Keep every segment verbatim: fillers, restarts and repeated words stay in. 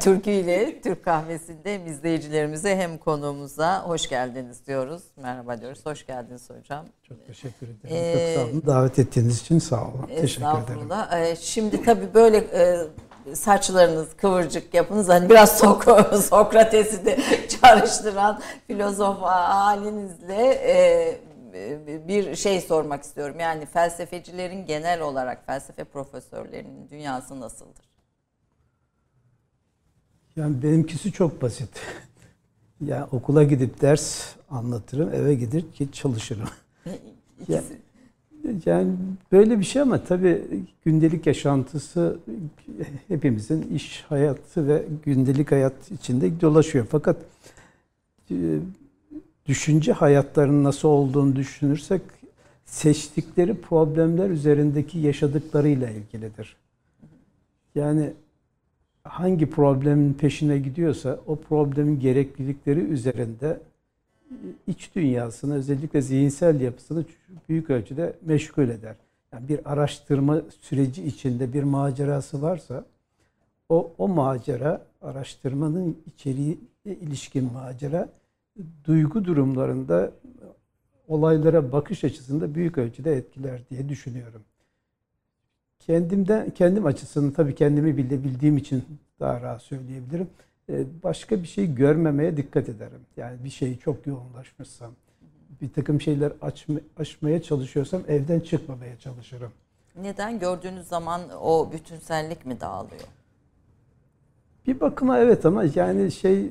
Türküyle Türk Kahvesi'nde hem izleyicilerimize hem konuğumuza hoş geldiniz diyoruz. Merhaba diyoruz. Hoş geldiniz hocam. Çok teşekkür ederim. Ee, Çok sağ olun. Davet ettiğiniz için sağ olun. Teşekkür ederim. Ee, şimdi tabii böyle e, saçlarınız kıvırcık yapınız. Hani biraz Sok- Sokrates'i de çağrıştıran filozof halinizle e, bir şey sormak istiyorum. Yani felsefecilerin genel olarak felsefe profesörlerinin dünyası nasıldır? Yani benimkisi çok basit. Yani okula gidip ders anlatırım, eve gider ki çalışırım. yani, yani böyle bir şey ama tabii gündelik yaşantısı hepimizin iş hayatı ve gündelik hayat içinde dolaşıyor. Fakat düşünce hayatlarının nasıl olduğunu düşünürsek seçtikleri problemler üzerindeki yaşadıklarıyla ilgilidir. Yani hangi problemin peşine gidiyorsa o problemin gereklilikleri üzerinde iç dünyasını, özellikle zihinsel yapısını büyük ölçüde meşgul eder. Yani bir araştırma süreci içinde bir macerası varsa o, o macera, araştırmanın içeriği ilişkin macera, duygu durumlarında, olaylara bakış açısında büyük ölçüde etkiler diye düşünüyorum. Kendimden, kendim açısından tabii kendimi bildiğim için daha rahat söyleyebilirim. Başka bir şey görmemeye dikkat ederim. Yani bir şeyi çok yoğunlaşmışsam, bir takım şeyler açma, açmaya çalışıyorsam evden çıkmamaya çalışırım. Neden? Gördüğünüz zaman o bütünsellik mi dağılıyor? Bir bakıma evet ama yani şey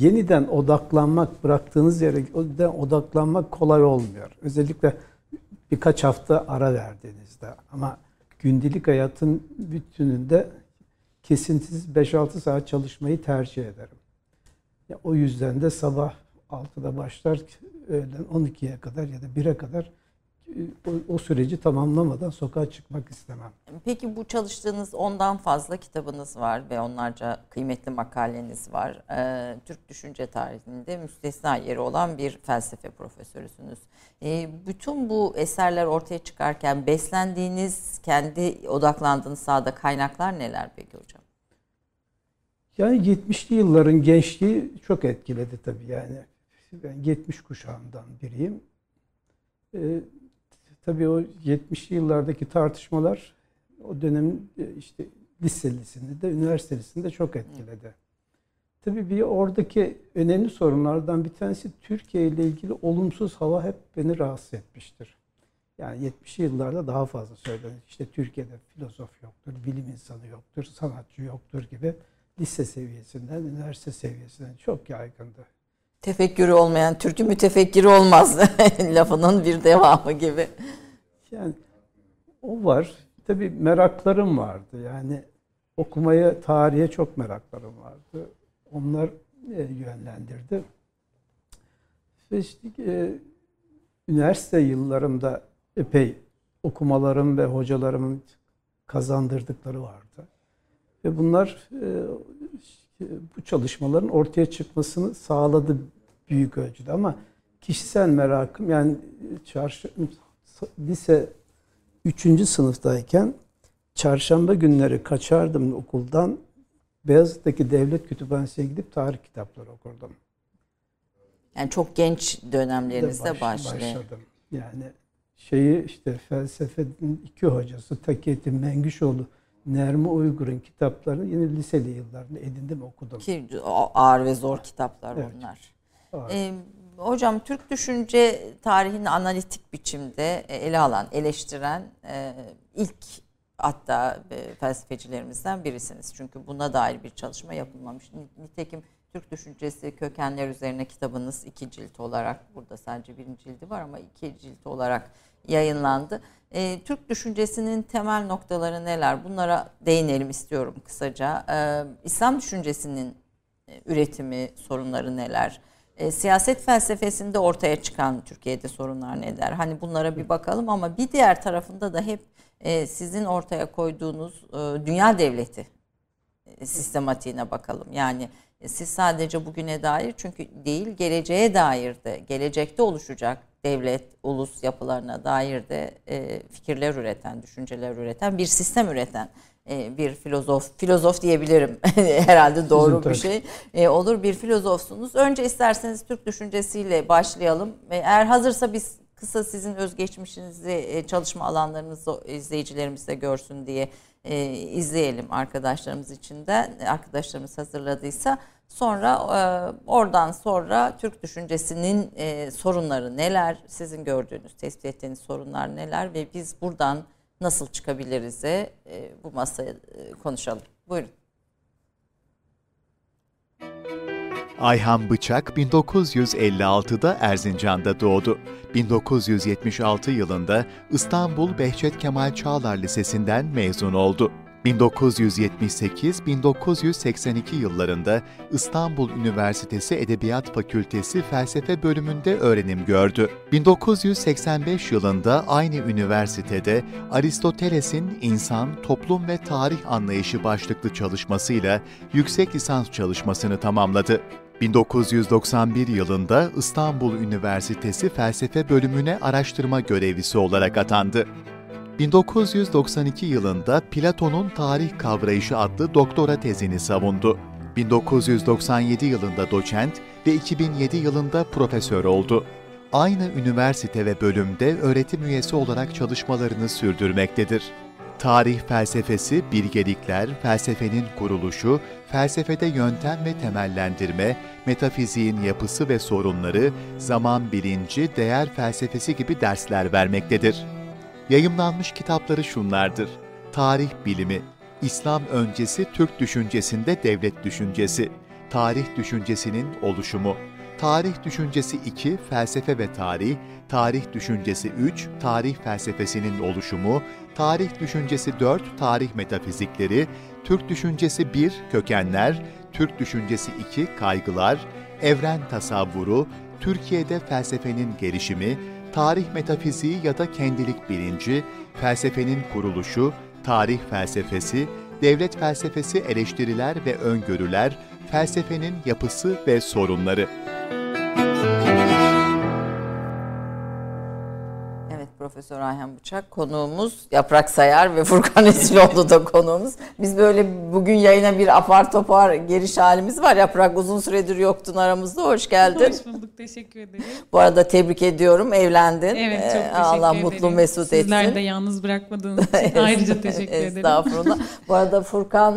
yeniden odaklanmak, bıraktığınız yere odaklanmak kolay olmuyor. Özellikle birkaç hafta ara verdiğinizde, ama gündelik hayatın bütününde kesintisiz beş altı saat çalışmayı tercih ederim. Ya, o yüzden de sabah altıda başlar, öğlen on ikiye kadar ya da bire kadar o, o süreci tamamlamadan sokağa çıkmak istemem. Peki bu çalıştığınız ondan fazla kitabınız var ve onlarca kıymetli makaleniz var. Ee, Türk düşünce tarihinde müstesna yeri olan bir felsefe profesörüsünüz. Ee, bütün bu eserler ortaya çıkarken beslendiğiniz, kendi odaklandığınız sahada kaynaklar neler peki hocam? Yani yetmişli yılların gençliği çok etkiledi tabii yani. Ben yetmiş kuşağından biriyim. Ee, tabii o yetmişli yıllardaki tartışmalar o dönemin işte liselisini de, üniversitesini de çok etkiledi. Tabii bir oradaki önemli sorunlardan bir tanesi, Türkiye ile ilgili olumsuz hava hep beni rahatsız etmiştir. Yani yetmişli yıllarda daha fazla söylenir. İşte Türkiye'de filozof yoktur, bilim insanı yoktur, sanatçı yoktur gibi lise seviyesinden, üniversite seviyesinden çok yaygındı. Tefekkürü olmayan Türk'ün mütefekkiri olmaz lafının bir devamı gibi. Yani o var. Tabii meraklarım vardı. Yani okumaya, tarihe çok meraklarım vardı. Onlar e, yönlendirdi. Ve işte, e, üniversite yıllarımda epey okumalarım ve hocalarımın kazandırdıkları vardı. Ve bunlar e, bu çalışmaların ortaya çıkmasını sağladı büyük ölçüde, ama kişisel merakım, yani çarşı, lise üçüncü sınıftayken çarşamba günleri kaçardım okuldan, Beyazıt'taki Devlet Kütüphanesi'ne gidip tarih kitapları okurdum. Yani çok genç dönemlerinizde başladım. Yani şeyi işte felsefenin iki hocası Takiyettin Mengüşoğlu, Nermi Uygur'un kitaplarını yine liseli yıllarında edindim, okudum. Ki ağır ve zor kitaplar bunlar. Evet. Ee, hocam, Türk düşünce tarihini analitik biçimde ele alan, eleştiren e, ilk hatta e, felsefecilerimizden birisiniz. Çünkü buna dair bir çalışma yapılmamış. Nitekim Türk Düşüncesi Kökenler Üzerine kitabınız iki cilt olarak, burada sadece birinci cildi var ama iki cilt olarak yayınlandı. E, Türk düşüncesinin temel noktaları neler? Bunlara değinelim istiyorum kısaca. E, İslam düşüncesinin üretimi, sorunları neler? E, siyaset felsefesinde ortaya çıkan Türkiye'de sorunlar neler? Hani bunlara bir bakalım, ama bir diğer tarafında da hep e, sizin ortaya koyduğunuz e, dünya devleti e, sistematiğine bakalım. Yani e, siz sadece bugüne dair çünkü değil, geleceğe dair de, gelecekte oluşacak devlet, ulus yapılarına dair de e, fikirler üreten, düşünceler üreten, bir sistem üreten e, bir filozof, filozof diyebilirim herhalde doğru Sizin bir tabii. şey e, olur. Bir filozofsunuz. Önce isterseniz Türk düşüncesiyle başlayalım. E, eğer hazırsa biz kısa sizin özgeçmişinizi, e, çalışma alanlarınızı izleyicilerimiz de görsün diye e, izleyelim arkadaşlarımız için de. Arkadaşlarımız hazırladıysa. Sonra oradan sonra Türk düşüncesinin sorunları neler, sizin gördüğünüz, tespit ettiğiniz sorunlar neler ve biz buradan nasıl çıkabiliriz'e bu masaya konuşalım. Buyurun. Ayhan Bıçak bin dokuz yüz elli altıda Erzincan'da doğdu. bin dokuz yüz yetmiş altı yılında İstanbul Behçet Kemal Çağlar Lisesi'nden mezun oldu. bin dokuz yüz yetmiş sekiz - bin dokuz yüz seksen iki yıllarında İstanbul Üniversitesi Edebiyat Fakültesi Felsefe Bölümünde öğrenim gördü. bin dokuz yüz seksen beş yılında aynı üniversitede Aristoteles'in İnsan, Toplum ve Tarih Anlayışı başlıklı çalışmasıyla yüksek lisans çalışmasını tamamladı. bin dokuz yüz doksan bir yılında İstanbul Üniversitesi Felsefe Bölümüne araştırma görevlisi olarak atandı. bin dokuz yüz doksan iki yılında Platon'un Tarih Kavrayışı adlı doktora tezini savundu. bin dokuz yüz doksan yedi yılında doçent ve iki bin yedi yılında profesör oldu. Aynı üniversite ve bölümde öğretim üyesi olarak çalışmalarını sürdürmektedir. Tarih felsefesi, bilgelikler, felsefenin kuruluşu, felsefede yöntem ve temellendirme, metafiziğin yapısı ve sorunları, zaman bilinci, değer felsefesi gibi dersler vermektedir. Yayımlanmış kitapları şunlardır: Tarih Bilimi, İslam Öncesi Türk Düşüncesinde Devlet Düşüncesi, Tarih Düşüncesinin Oluşumu, Tarih Düşüncesi iki, Felsefe ve Tarih, Tarih Düşüncesi üç, Tarih Felsefesinin Oluşumu, Tarih Düşüncesi dört, Tarih Metafizikleri, Türk Düşüncesi bir, Kökenler, Türk Düşüncesi iki, Kaygılar, Evren Tasavvuru, Türkiye'de Felsefenin Gelişimi, Tarih Metafiziği ya da Kendilik Bilinci, Felsefenin Kuruluşu, Tarih Felsefesi, Devlet Felsefesi, Eleştiriler ve Öngörüler, Felsefenin Yapısı ve Sorunları. Evet, Profesör Ayhan Bıçak konuğumuz, Yaprak Sayar ve Furkan Resiloğlu da konuğumuz. Biz böyle bugün yayına bir apar topar giriş halimiz var. Yaprak, uzun süredir yoktun aramızda, hoş geldin. Hoş bulduk, teşekkür ederim. Bu arada tebrik ediyorum, evlendin. Evet, çok teşekkür Allah ederim. Allah mutlu mesut Sizler etsin. Sizler de yalnız bırakmadığınız için ayrıca teşekkür ederim. Estağfurullah. Bu arada Furkan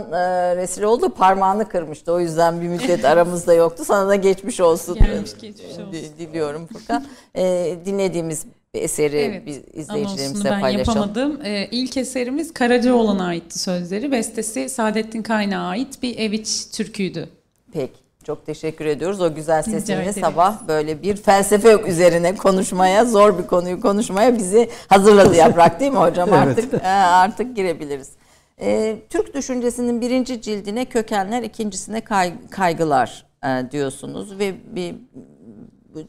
Resiloğlu da parmağını kırmıştı. O yüzden bir müddet aramızda yoktu. Sana da geçmiş olsun. Gelmiş geçmiş olsun. Diliyorum Furkan. E, dinlediğimiz bir eseri evet, biz izleyicilerimize ben paylaşalım. Yapamadım. Ee, ilk eserimiz Karacaoğlan'a aitti sözleri. Bestesi Saadettin Kaynak'a ait bir Eviç türküydü. Peki. Çok teşekkür ediyoruz. O güzel sesini sabah böyle bir felsefe yok üzerine konuşmaya, zor bir konuyu konuşmaya bizi hazırladı Yaprak, değil mi hocam? Evet. Artık, artık girebiliriz. Ee, Türk Düşüncesi'nin birinci cildine Kökenler, ikincisine kay- kaygılar e, diyorsunuz ve bir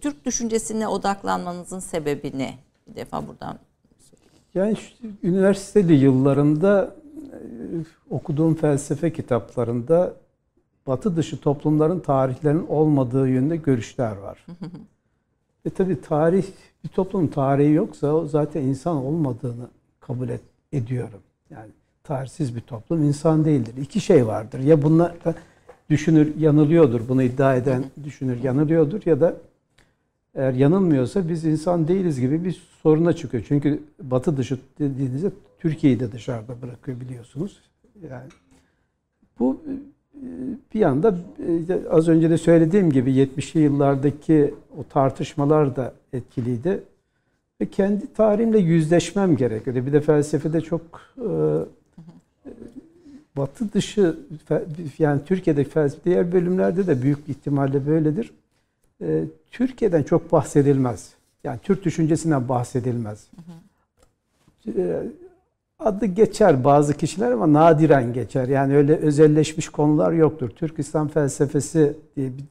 Türk düşüncesine odaklanmanızın sebebi ne? Bir defa buradan söyleyeyim. Yani şu, üniversiteli yıllarımda okuduğum felsefe kitaplarında Batı dışı toplumların tarihlerinin olmadığı yönünde görüşler var. E tabii tarih, bir toplumun tarihi yoksa o zaten insan olmadığını kabul et, ediyorum. Yani tarihsiz bir toplum insan değildir. İki şey vardır. Ya bunlar düşünür yanılıyordur, bunu iddia eden düşünür yanılıyordur ya da eğer yanılmıyorsa biz insan değiliz gibi bir soruna çıkıyor. Çünkü Batı dışı dediğinizde Türkiye'yi de dışarıda bırakıyor, biliyorsunuz. Yani bu bir yanda az önce de söylediğim gibi yetmişli yıllardaki o tartışmalar da etkiliydi. Ve kendi tarihimle yüzleşmem gerekiyor. Bir de felsefede çok e, Batı dışı, yani Türkiye'deki felsefe, diğer bölümlerde de büyük ihtimalle böyledir. Türkiye'den çok bahsedilmez. Yani Türk düşüncesinden bahsedilmez. Hı hı. Adı geçer bazı kişiler ama nadiren geçer. Yani öyle özelleşmiş konular yoktur. Türk İslam felsefesi diye bir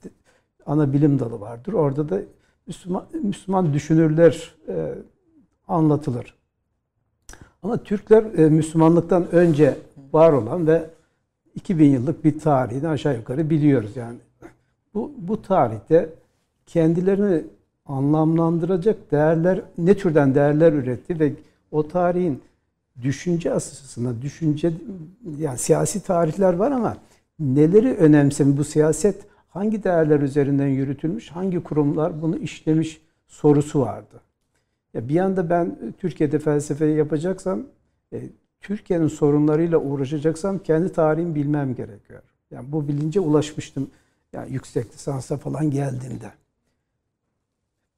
ana bilim dalı vardır. Orada da Müslüman, Müslüman düşünürler anlatılır. Ama Türkler Müslümanlıktan önce var olan ve iki bin yıllık bir tarihini aşağı yukarı biliyoruz. Yani bu, bu tarihte kendilerini anlamlandıracak değerler, ne türden değerler üretti ve o tarihin düşünce asasında, düşünce, yani siyasi tarihler var ama neleri önemsemi, bu siyaset hangi değerler üzerinden yürütülmüş, hangi kurumlar bunu işlemiş sorusu vardı. Ya bir yanda ben Türkiye'de felsefe yapacaksam, e, Türkiye'nin sorunlarıyla uğraşacaksam kendi tarihimi bilmem gerekiyor. Yani bu bilince ulaşmıştım yani yüksek lisansa falan geldiğimde.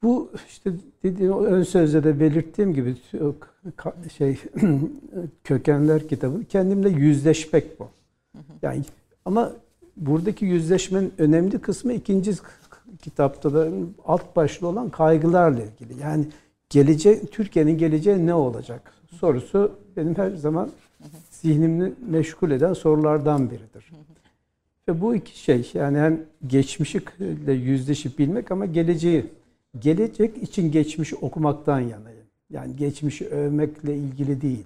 Bu işte dediğim, ön sözde de belirttiğim gibi şey Kökenler kitabı kendimle yüzleşmek bu. Yani ama buradaki yüzleşmenin önemli kısmı ikinci kitapta da alt başlı olan kaygılarla ilgili. Yani gelecek, Türkiye'nin geleceği ne olacak sorusu benim her zaman zihnimi meşgul eden sorulardan biridir. Ve bu iki şey, yani hem geçmişiyle yüzleşip bilmek ama geleceği, gelecek için geçmişi okumaktan yanayım. Yani geçmişi övmekle ilgili değil.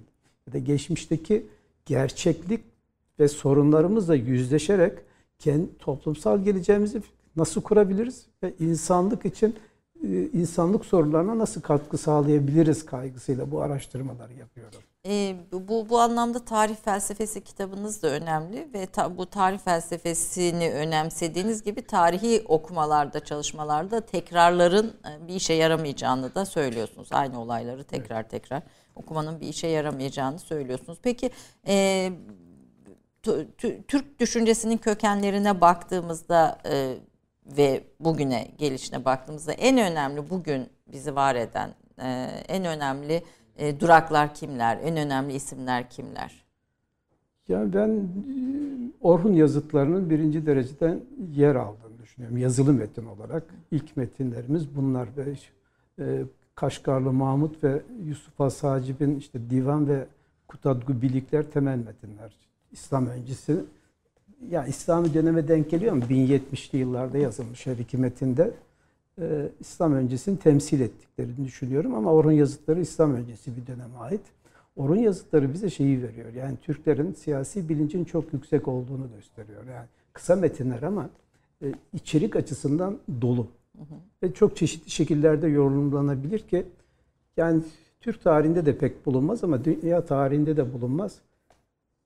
Ya da geçmişteki gerçeklik ve sorunlarımızla yüzleşerek kendi toplumsal geleceğimizi nasıl kurabiliriz ve insanlık için insanlık sorularına nasıl katkı sağlayabiliriz kaygısıyla bu araştırmaları yapıyorum. E, bu, bu anlamda Tarih Felsefesi kitabınız da önemli ve ta, bu tarih felsefesini önemsediğiniz gibi tarihi okumalarda, çalışmalarda tekrarların bir işe yaramayacağını da söylüyorsunuz. Aynı olayları tekrar evet. tekrar okumanın bir işe yaramayacağını söylüyorsunuz. Peki e, t- t- Türk düşüncesinin kökenlerine baktığımızda e, ve bugüne gelişine baktığımızda en önemli, bugün bizi var eden e, en önemli E, duraklar kimler? En önemli isimler kimler? Yani ben Orhun yazıtlarının birinci dereceden yer aldığını düşünüyorum. Yazılı metin olarak ilk metinlerimiz bunlar. Ve Kaşgarlı Mahmut ve Yusuf Asacib'in işte Divan ve Kutadgu Bilikler temel metinler. İslam öncesi, ya İslami döneme denk geliyor mu? bin yetmişli yıllarda yazılmış her iki metinde. Ee, İslam öncesini temsil ettiklerini düşünüyorum ama Orhun yazıtları İslam öncesi bir döneme ait. Orhun yazıtları bize şeyi veriyor. Yani Türklerin siyasi bilincin çok yüksek olduğunu gösteriyor. Yani kısa metinler ama e, içerik açısından dolu. Hı hı. Ve çok çeşitli şekillerde yorumlanabilir ki yani Türk tarihinde de pek bulunmaz ama dünya tarihinde de bulunmaz.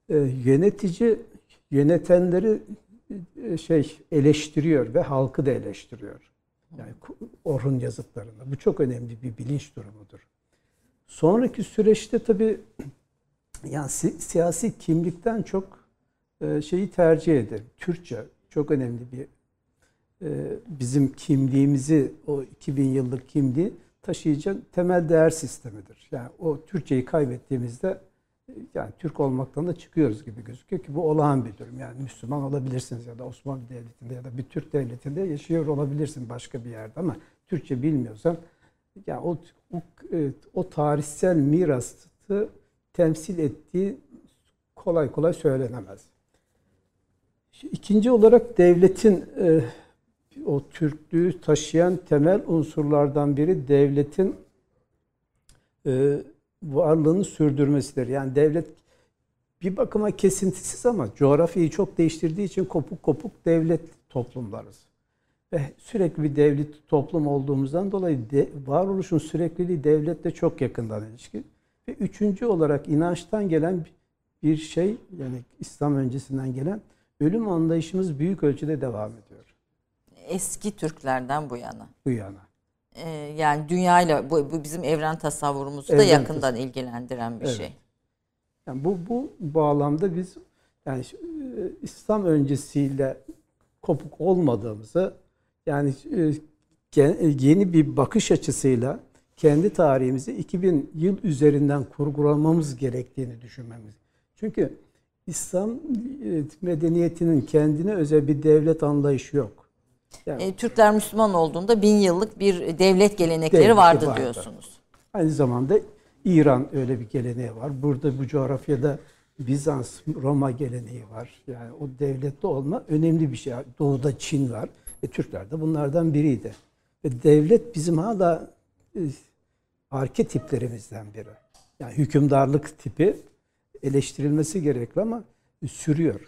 E, yönetici yönetenleri e, şey eleştiriyor ve halkı da eleştiriyor. Yani Orhun yazıtlarında. Bu çok önemli bir bilinç durumudur. Sonraki süreçte tabii yani si siyasi kimlikten çok e, şeyi tercih ederim. Türkçe çok önemli bir e, bizim kimliğimizi, o iki bin yıllık kimliği taşıyacak temel değer sistemidir. Yani o Türkçeyi kaybettiğimizde yani Türk olmaktan da çıkıyoruz gibi gözüküyor ki bu olağan bir durum. Yani Müslüman olabilirsiniz ya da Osmanlı Devleti'nde ya da bir Türk Devleti'nde yaşıyor olabilirsin başka bir yerde ama Türkçe bilmiyorsan yani o, o, o tarihsel mirası temsil ettiği kolay kolay söylenemez. İkinci olarak devletin o Türklüğü taşıyan temel unsurlardan biri devletin varlığını sürdürmesidir. Yani devlet bir bakıma kesintisiz ama coğrafyayı çok değiştirdiği için kopuk kopuk devlet toplumlarız. Ve sürekli bir devlet toplum olduğumuzdan dolayı de, varoluşun sürekliliği devletle çok yakından ilişkili. Ve üçüncü olarak inançtan gelen bir şey, yani İslam öncesinden gelen ölüm anlayışımız büyük ölçüde devam ediyor. Eski Türklerden bu yana. Bu yana. Yani dünyayla, bu, bu bizim evren tasavvurumuzu da yakından tasavvur. ilgilendiren bir evet. şey. Yani bu, bu bağlamda biz yani İslam öncesiyle kopuk olmadığımızı, yani yeni bir bakış açısıyla kendi tarihimizi iki bin yıl üzerinden kurgulamamız gerektiğini düşünmemiz. Çünkü İslam medeniyetinin kendine özel bir devlet anlayışı yok. Yani, Türkler Müslüman olduğunda bin yıllık bir devlet gelenekleri devleti vardı, vardı diyorsunuz. Aynı zamanda İran öyle bir geleneği var. Burada bu coğrafyada Bizans, Roma geleneği var. Yani o devlette olma önemli bir şey. Doğuda Çin var. E, Türkler de bunlardan biriydi. Ve devlet bizim hala e, arketiplerimizden biri. Yani hükümdarlık tipi eleştirilmesi gerekli ama e, sürüyor.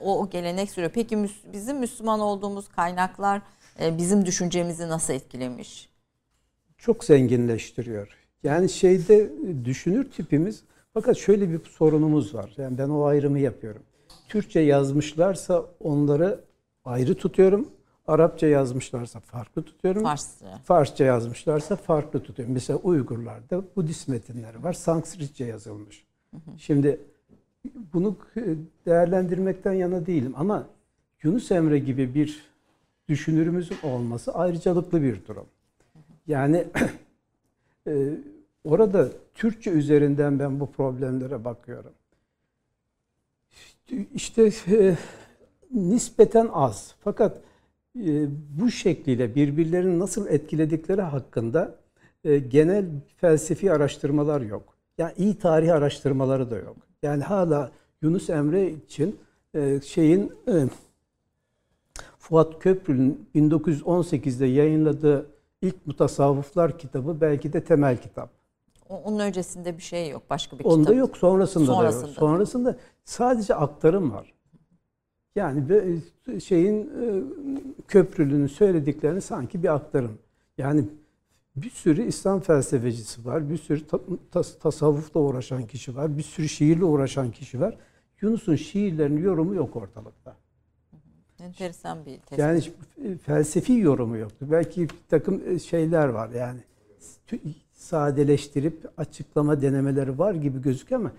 O, o gelenek sürüyor. Peki bizim Müslüman olduğumuz kaynaklar bizim düşüncemizi nasıl etkilemiş? Çok zenginleştiriyor. Yani şeyde düşünür tipimiz, fakat şöyle bir sorunumuz var. Yani ben o ayrımı yapıyorum. Türkçe yazmışlarsa onları ayrı tutuyorum. Arapça yazmışlarsa farklı tutuyorum. Farsça. Farsça yazmışlarsa farklı tutuyorum. Mesela Uygurlarda Budist metinleri var. Sanskritçe yazılmış. Hı hı. Şimdi bunu değerlendirmekten yana değilim ama Yunus Emre gibi bir düşünürümüzün olması ayrıcalıklı bir durum. Yani e, orada Türkçe üzerinden ben bu problemlere bakıyorum. İşte e, nispeten az fakat e, bu şekliyle birbirlerini nasıl etkiledikleri hakkında e, genel felsefi araştırmalar yok. Yani iyi tarih araştırmaları da yok. Yani hala Yunus Emre için şeyin Fuat Köprülü'nün bin dokuz yüz on sekizde yayınladığı ilk Mutasavvıflar kitabı belki de temel kitap. Onun öncesinde bir şey yok, başka bir kitap. Onda yok, sonrasında, sonrasında da yok. Sonrasında sadece aktarım var. Yani şeyin Köprülü'nün söylediklerini sanki bir aktarım. Yani bir sürü İslam felsefecisi var, bir sürü tasavvufla uğraşan kişi var, bir sürü şiirle uğraşan kişi var. Yunus'un şiirlerinin yorumu yok ortalıkta. Enteresan bir tespit. Yani felsefi yorumu yoktu. Belki bir takım şeyler var yani. Sadeleştirip açıklama denemeleri var gibi gözüküyor ama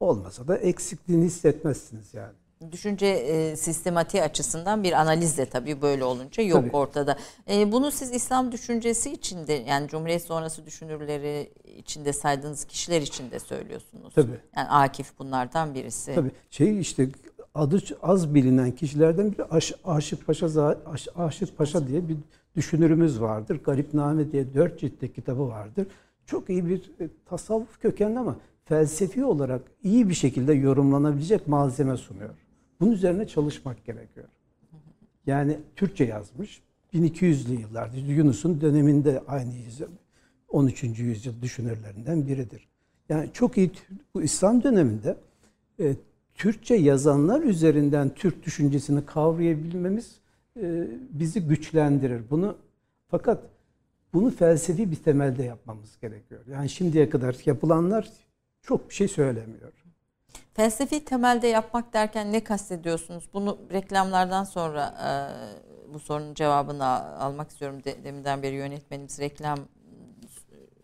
olmasa da eksikliğini hissetmezsiniz yani. Düşünce e, sistematiği açısından bir analiz de tabii böyle olunca yok tabii. ortada. E, bunu siz İslam düşüncesi içinde, yani Cumhuriyet sonrası düşünürleri içinde saydığınız kişiler için de söylüyorsunuz. Tabii. Yani Akif bunlardan birisi. Tabii. Şey işte adı az bilinen kişilerden biri Aş, Aşık Paşa Aş, Aşık Paşa diye bir düşünürümüz vardır. Garipname diye dört ciltlik kitabı vardır. Çok iyi bir tasavvuf kökenli ama felsefi olarak iyi bir şekilde yorumlanabilecek malzeme sunuyor. Bunun üzerine çalışmak gerekiyor. Yani Türkçe yazmış. bin iki yüzlü yıllarda Yunus'un döneminde aynı yüzyıl. on üçüncü yüzyıl düşünürlerinden biridir. Yani çok iyi bu İslam döneminde e, Türkçe yazanlar üzerinden Türk düşüncesini kavrayabilmemiz e, bizi güçlendirir. Bunu fakat bunu felsefi bir temelde yapmamız gerekiyor. Yani şimdiye kadar yapılanlar çok bir şey söylemiyor. Felsefi temelde yapmak derken ne kastediyorsunuz? Bunu reklamlardan sonra e, bu sorunun cevabını almak istiyorum. De, deminden beri yönetmenimiz reklam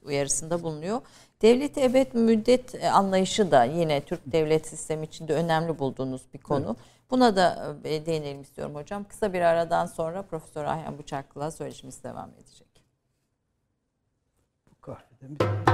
uyarısında bulunuyor. Devlet-i ebed müddet anlayışı da yine Türk devlet sistemi içinde önemli bulduğunuz bir konu. Evet. Buna da değinelim istiyorum hocam. Kısa bir aradan sonra Profesör Ayhan Bıçak'la söyleşimiz devam edecek. Bu kahveden bir...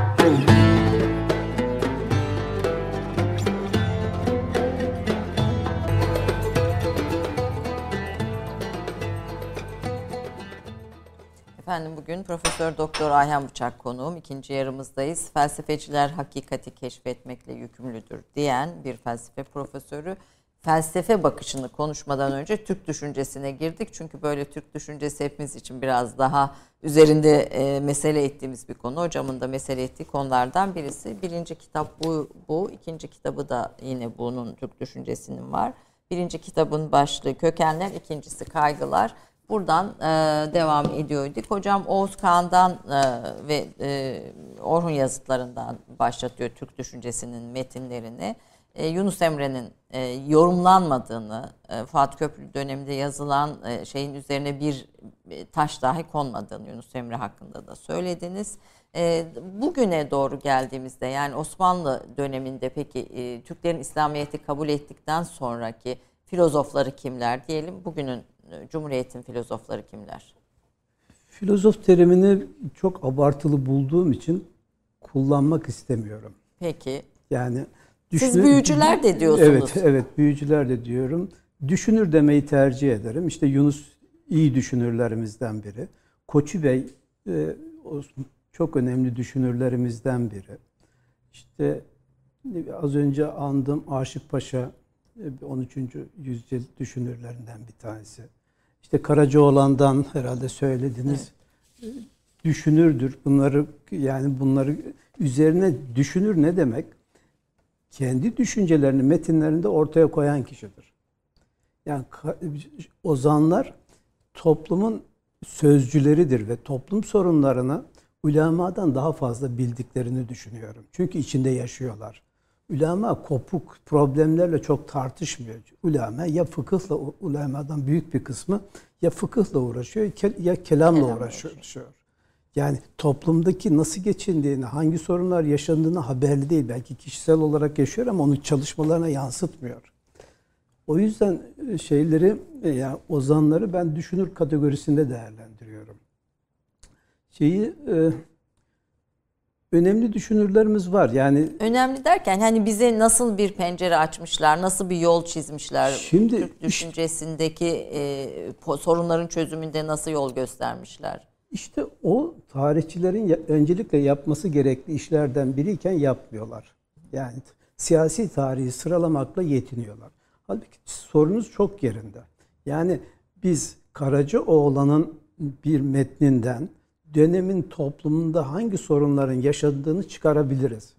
Efendim bugün Profesör Doktor Ayhan Bıçak konuğum. İkinci yarımızdayız. Felsefeciler hakikati keşfetmekle yükümlüdür diyen bir felsefe profesörü. Felsefe bakışını konuşmadan önce Türk düşüncesine girdik. Çünkü böyle Türk düşüncesi hepimiz için biraz daha üzerinde e, mesele ettiğimiz bir konu. Hocamın da mesele ettiği konulardan birisi. Birinci kitap bu. bu. İkinci kitabı da yine bunun Türk düşüncesinin var. Birinci kitabın başlığı Kökenler, ikincisi Kaygılar. Buradan e, devam ediyorduk. Hocam Oğuz Kağan'dan e, ve e, Orhun yazıtlarından başlatıyor Türk düşüncesinin metinlerini. E, Yunus Emre'nin e, yorumlanmadığını, e, Fuat Köprülü döneminde yazılan e, şeyin üzerine bir taş dahi konmadığını Yunus Emre hakkında da söylediniz. E, bugüne doğru geldiğimizde, yani Osmanlı döneminde peki e, Türklerin İslamiyet'i kabul ettikten sonraki filozofları kimler diyelim, bugünün Cumhuriyet'in filozofları kimler? Filozof terimini çok abartılı bulduğum için kullanmak istemiyorum. Peki. Yani düşünür, siz büyücüler de diyorsunuz. Evet, evet, büyücüler de diyorum. Düşünür demeyi tercih ederim. İşte Yunus iyi düşünürlerimizden biri. Koçu Bey çok önemli düşünürlerimizden biri. İşte az önce andım Aşık Paşa on üçüncü yüzyıl düşünürlerinden bir tanesi. İşte Karacaoğlan'dan herhalde söylediniz. Evet. Düşünürdür. Bunları, yani bunları üzerine düşünür ne demek? Kendi düşüncelerini metinlerinde ortaya koyan kişidir. Yani ozanlar toplumun sözcüleridir ve toplum sorunlarını ulemadan daha fazla bildiklerini düşünüyorum. Çünkü içinde yaşıyorlar. Ulema kopuk problemlerle çok tartışmıyor. Ulema ya fıkıhla, ulemadan büyük bir kısmı ya fıkıhla uğraşıyor ya kelamla uğraşıyor. Yani toplumdaki nasıl geçindiğini, hangi sorunlar yaşandığını haberli değil. Belki kişisel olarak yaşıyor ama onun çalışmalarına yansıtmıyor. O yüzden şeyleri, yani ozanları ben düşünür kategorisinde değerlendiriyorum. Şeyi... E, Önemli düşünürlerimiz var. Yani önemli derken hani bize nasıl bir pencere açmışlar, nasıl bir yol çizmişler? Şimdi Türk düşüncesindeki işte, e, sorunların çözümünde nasıl yol göstermişler? İşte o tarihçilerin öncelikle yapması gerekli işlerden biriyken yapmıyorlar. Yani siyasi tarihi sıralamakla yetiniyorlar. Halbuki sorunuz çok yerinde. Yani biz Karacaoğlan'ın bir metninden dönemin toplumunda hangi sorunların yaşadığını çıkarabiliriz.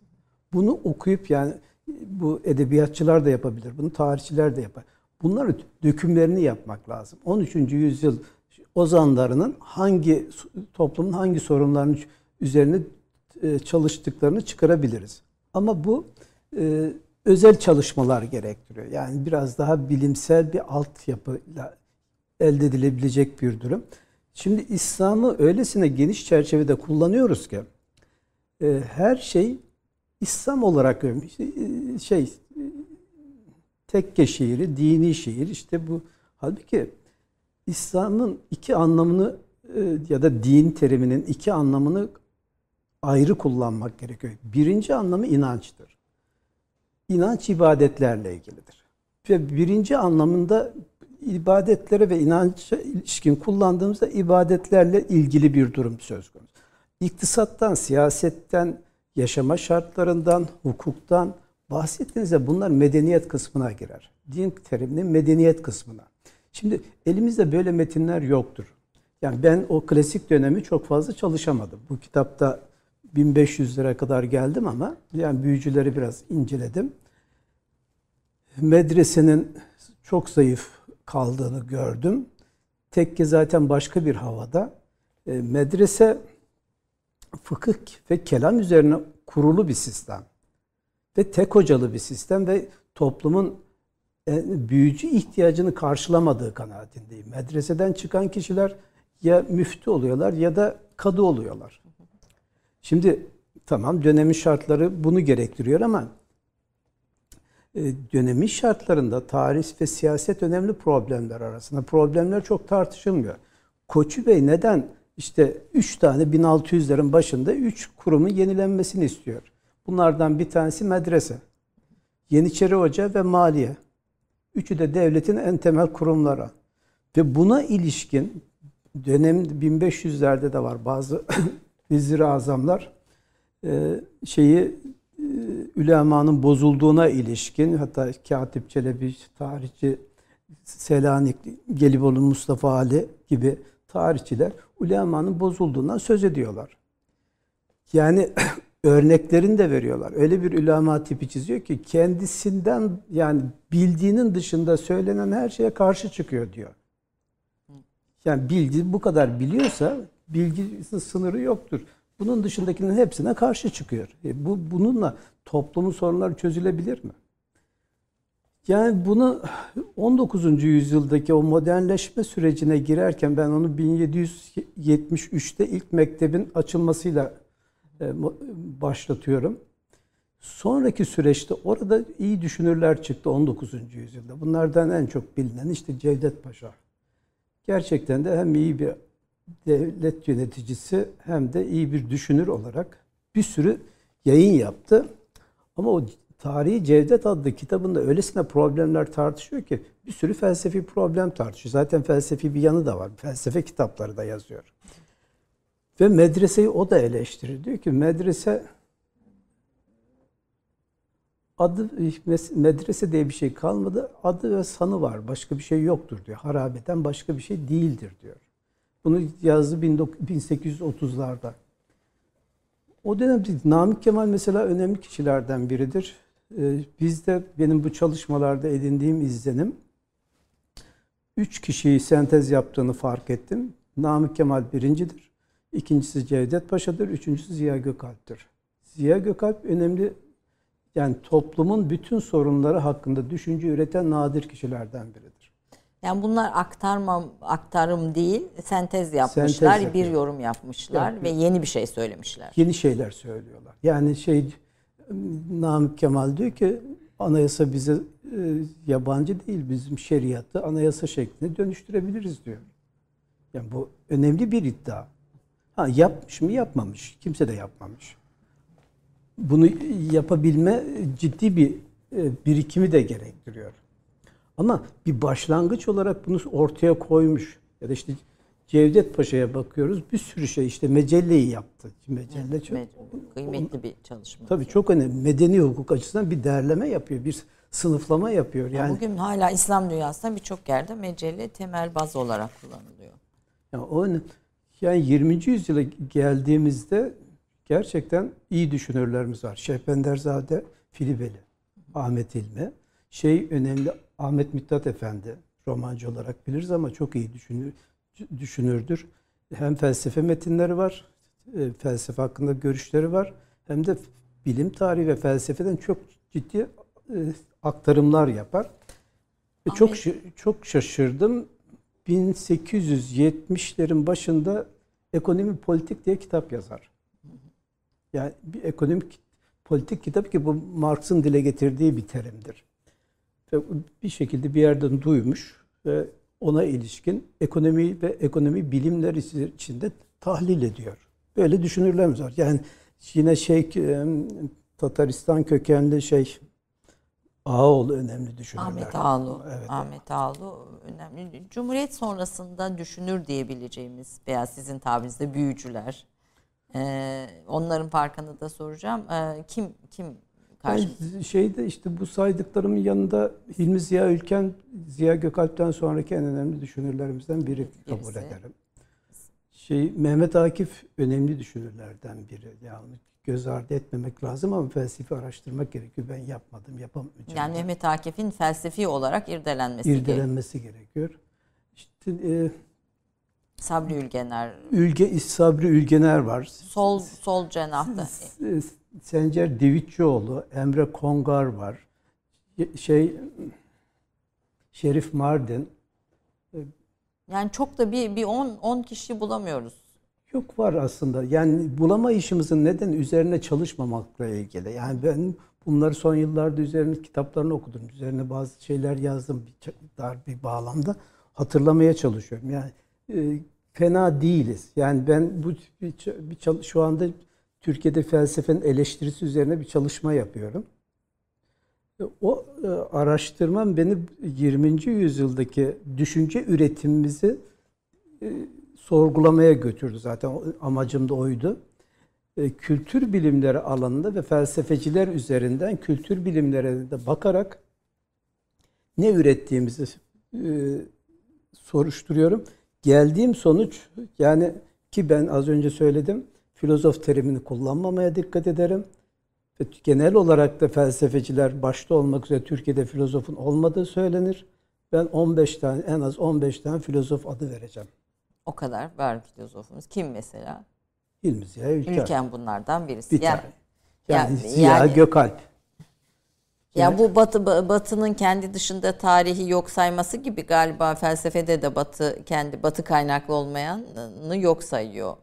Bunu okuyup, yani bu edebiyatçılar da yapabilir, bunu tarihçiler de yapar. Bunların dökümlerini yapmak lazım. on üçüncü yüzyıl ozanlarının hangi toplumun hangi sorunlarının üzerine çalıştıklarını çıkarabiliriz. Ama bu e, özel çalışmalar gerektiriyor. Yani biraz daha bilimsel bir altyapıyla elde edilebilecek bir durum. Şimdi İslam'ı öylesine geniş çerçevede kullanıyoruz ki e, her şey İslam olarak e, şey tekke şiiri, dini şiir, işte bu. Halbuki İslam'ın iki anlamını e, ya da din teriminin iki anlamını ayrı kullanmak gerekiyor. Birinci anlamı inançtır. İnanç ibadetlerle ilgilidir. Ve birinci anlamında ibadetlere ve inanca ilişkin kullandığımızda ibadetlerle ilgili bir durum söz konusu. İktisattan, siyasetten, yaşama şartlarından, hukuktan bahsettiğinizde bunlar medeniyet kısmına girer. Din teriminin medeniyet kısmına. Şimdi elimizde böyle metinler yoktur. Yani ben o klasik dönemi çok fazla çalışamadım. Bu kitapta bin beş yüz lira kadar geldim ama yani büyücüleri biraz inceledim. Medresenin çok zayıf kaldığını gördüm. Tekke zaten başka bir havada. Medrese fıkıh ve kelam üzerine kurulu bir sistem. Ve tek hocalı bir sistem ve toplumun büyücü ihtiyacını karşılamadığı kanaatindeyim. Medreseden çıkan kişiler ya müftü oluyorlar ya da kadı oluyorlar. Şimdi tamam dönemin şartları bunu gerektiriyor ama dönemin şartlarında tarih ve siyaset önemli problemler arasında. Problemler çok tartışılmıyor. Koçu Bey neden işte üç tane bin altı yüzlerin başında üç kurumun yenilenmesini istiyor? Bunlardan bir tanesi medrese, Yeniçeri Hoca ve maliye. Üçü de devletin en temel kurumları. Ve buna ilişkin dönem bin beş yüzlerde de var bazı vezir-i azamlar şeyi ülemanın bozulduğuna ilişkin, hatta Katip Çelebi, tarihçi Selanikli, Gelibolu Mustafa Ali gibi tarihçiler ulemanın bozulduğundan söz ediyorlar. Yani örneklerini de veriyorlar. Öyle bir ulema tipi çiziyor ki kendisinden yani bildiğinin dışında söylenen her şeye karşı çıkıyor diyor. Yani bilgi bu kadar biliyorsa bilgisinin sınırı yoktur. Bunun dışındakinin hepsine karşı çıkıyor. E bu bununla toplumun sorunları çözülebilir mi? Yani bunu on dokuzuncu yüzyıldaki o modernleşme sürecine girerken ben onu bin yedi yüz yetmiş üçte ilk mektebin açılmasıyla başlatıyorum. Sonraki süreçte orada iyi düşünürler çıktı on dokuzuncu yüzyılda. Bunlardan en çok bilinen işte Cevdet Paşa. Gerçekten de hem iyi bir devlet yöneticisi hem de iyi bir düşünür olarak bir sürü yayın yaptı. Ama o Tarihi Cevdet adlı kitabında öylesine problemler tartışıyor ki bir sürü felsefi problem tartışıyor. Zaten felsefi bir yanı da var. Felsefe kitapları da yazıyor. Ve medreseyi o da eleştiriyor. Diyor ki medrese adı medrese diye bir şey kalmadı. Adı ve sanı var. Başka bir şey yoktur diyor. Harabeden başka bir şey değildir diyor. Bunu yazdı bin sekiz yüz otuzlarda. O dönemde Namık Kemal mesela önemli kişilerden biridir. Bizde benim bu çalışmalarda edindiğim izlenim, üç kişiyi sentez yaptığını fark ettim. Namık Kemal birincidir. İkincisi Cevdet Paşa'dır, üçüncüsü Ziya Gökalp'tir. Ziya Gökalp önemli, yani toplumun bütün sorunları hakkında düşünce üreten nadir kişilerden biridir. Yani bunlar aktarmam, aktarım değil, sentez yapmışlar, sentez bir yorum yapmışlar evet. Ve yeni bir şey söylemişler. Yeni şeyler söylüyorlar. Yani şey, Namık Kemal diyor ki, anayasa bize e, yabancı değil, bizim şeriatı anayasa şeklinde dönüştürebiliriz diyor. Yani bu önemli bir iddia. Ha, yapmış mı? Yapmamış. Kimse de yapmamış. Bunu yapabilme ciddi bir birikimi de gerektiriyor. Ama bir başlangıç olarak bunu ortaya koymuş. Ya da işte Cevdet Paşa'ya bakıyoruz. Bir sürü şey işte Mecelle'yi yaptı. Mecelle evet, çok kıymetli bir çalışma. Tabii çok önemli. Medeni hukuk açısından bir derleme yapıyor. Bir sınıflama yapıyor. Yani, yani bugün hala İslam dünyasında birçok yerde Mecelle temel baz olarak kullanılıyor. Ya o önemli. Yani yirminci yüzyıla geldiğimizde gerçekten iyi düşünürlerimiz var. Şehbenderzade Filibeli Ahmet Hilmi. Şey önemli, Ahmet Midhat Efendi romancı olarak biliriz ama çok iyi düşünür, düşünürdür. Hem felsefe metinleri var, felsefe hakkında görüşleri var. Hem de bilim tarihi ve felsefeden çok ciddi aktarımlar yapar. Ahmet. Çok çok şaşırdım. bin sekiz yüz yetmişlerin başında ekonomi politik diye kitap yazar. Yani bir ekonomik politik kitap ki bu Marx'ın dile getirdiği bir terimdir. Ve bir şekilde bir yerden duymuş ve ona ilişkin ekonomi ve ekonomi bilimler içinde tahlil ediyor. Böyle düşünürlerimiz var. Yani yine şey Tataristan kökenli şey Ağaoğlu önemli düşünürler. Ahmet Ağaoğlu, evet. Ahmet Ağaoğlu önemli. Cumhuriyet sonrasında düşünür diyebileceğimiz veya sizin tabirinizde büyücüler. Ee, onların farkını da soracağım. Ee, kim kim karşımızda? Şeyde işte bu saydıklarımın yanında Hilmi Ziya Ülken, Ziya Gökalp'ten sonraki en önemli düşünürlerimizden biri kabul Birisi. ederim. Şey Mehmet Akif önemli düşünürlerden biri. Yani göz ardı etmemek lazım ama felsefi araştırmak gerekiyor. Ben yapmadım, yapamayacağım. Yani Mehmet Akif'in felsefi olarak irdelenmesi, irdelenmesi gerek. gerekiyor. İşte e, Sabri Ülgener. Ülge, Sabri Ülgener var. Sol sol cenahta. Sencer Divitçioğlu, Emre Kongar var. Şey Şerif Mardin. Yani çok da bir bir on kişi bulamıyoruz. Yok var aslında. Yani bulama işimizin nedeni üzerine çalışmamakla ilgili. Yani ben bunları son yıllarda üzerine kitaplarını okudum. Üzerine bazı şeyler yazdım bir dar bir bağlamda. Hatırlamaya çalışıyorum. Yani e, fena değiliz. Yani ben bu bir, şu anda Türkiye'de felsefenin eleştirisi üzerine bir çalışma yapıyorum. O e, araştırmam beni yirminci yüzyıldaki düşünce üretimimizi e, sorgulamaya götürdü zaten. Amacım da oydu. E, kültür bilimleri alanında ve felsefeciler üzerinden kültür bilimlerine de bakarak ne ürettiğimizi e, soruşturuyorum. Geldiğim sonuç, yani ki ben az önce söyledim, filozof terimini kullanmamaya dikkat ederim. Ve genel olarak da felsefeciler başta olmak üzere Türkiye'de filozofun olmadığı söylenir. Ben on beş tane, en az on beş tane filozof adı vereceğim. O kadar var filozofumuz. Kim mesela? Hilmi Ziya Ülken. Ülken bunlardan birisi. Bir yani, yani, yani Ziya yani, Gökalp. Ya yani bu Batı Batı'nın kendi dışında tarihi yok sayması gibi galiba felsefede de Batı kendi Batı kaynaklı olmayanını yok sayıyor.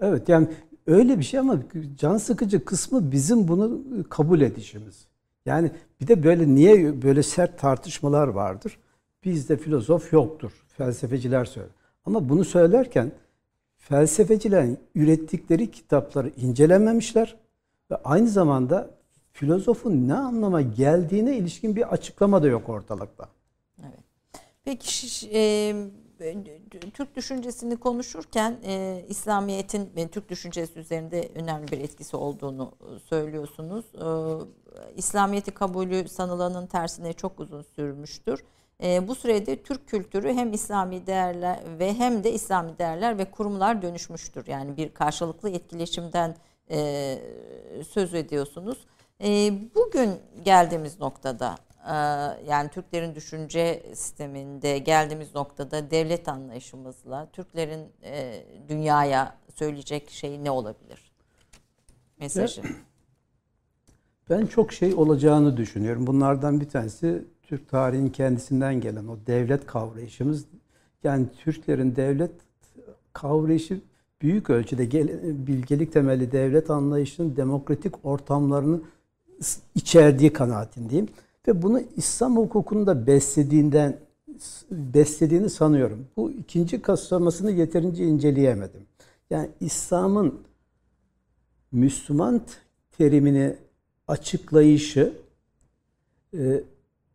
Evet yani öyle bir şey ama can sıkıcı kısmı bizim bunu kabul edişimiz. Yani bir de böyle niye böyle sert tartışmalar vardır? Bizde filozof yoktur. Felsefeciler söyler. Ama bunu söylerken felsefecilerin ürettikleri kitapları incelememişler ve aynı zamanda filozofun ne anlama geldiğine ilişkin bir açıklama da yok ortalıkta. Evet. Peki e, Türk düşüncesini konuşurken e, İslamiyet'in e, Türk düşüncesi üzerinde önemli bir etkisi olduğunu söylüyorsunuz. E, İslamiyet'i kabulü sanılanın tersine çok uzun sürmüştür. E, bu sürede Türk kültürü hem İslami değerler ve hem de İslami değerler ve kurumlar dönüşmüştür. Yani bir karşılıklı etkileşimden e, söz ediyorsunuz. E, bugün geldiğimiz noktada e, yani Türklerin düşünce sisteminde geldiğimiz noktada devlet anlayışımızla Türklerin e, dünyaya söyleyecek şey ne olabilir? Mesajı. Ben çok şey olacağını düşünüyorum. Bunlardan bir tanesi Türk tarihinin kendisinden gelen o devlet kavrayışımız. Yani Türklerin devlet kavrayışı büyük ölçüde bilgelik temelli devlet anlayışının demokratik ortamlarını içerdiği kanaatindeyim. Ve bunu İslam hukukunda beslediğinden beslediğini sanıyorum. Bu ikinci kasırmasını yeterince inceleyemedim. Yani İslam'ın Müslüman terimini açıklayışı e,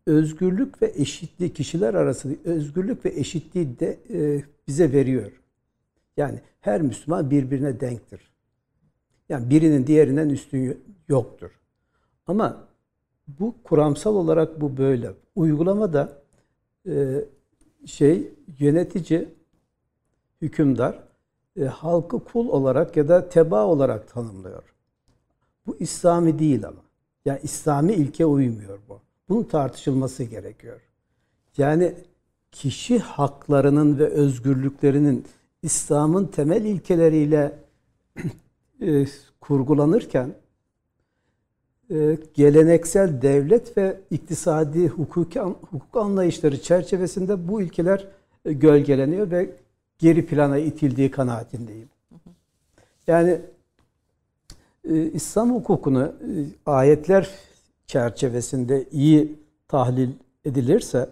özgürlük ve eşitliği, kişiler arasında özgürlük ve eşitliği de e, bize veriyor. Yani her Müslüman birbirine denktir. Yani birinin diğerinden üstün yoktur. Ama bu kuramsal olarak bu böyle. Uygulamada e, şey yönetici, hükümdar e, halkı kul olarak ya da tebaa olarak tanımlıyor. Bu İslami değil ama. Yani İslami ilke uymuyor bu. Bunun tartışılması gerekiyor. Yani kişi haklarının ve özgürlüklerinin İslam'ın temel ilkeleriyle e, kurgulanırken e, geleneksel devlet ve iktisadi hukuki, hukuk anlayışları çerçevesinde bu ilkeler e, gölgeleniyor ve geri plana itildiği kanaatindeyim. Yani e, İslam hukukunu e, ayetler çerçevesinde iyi tahlil edilirse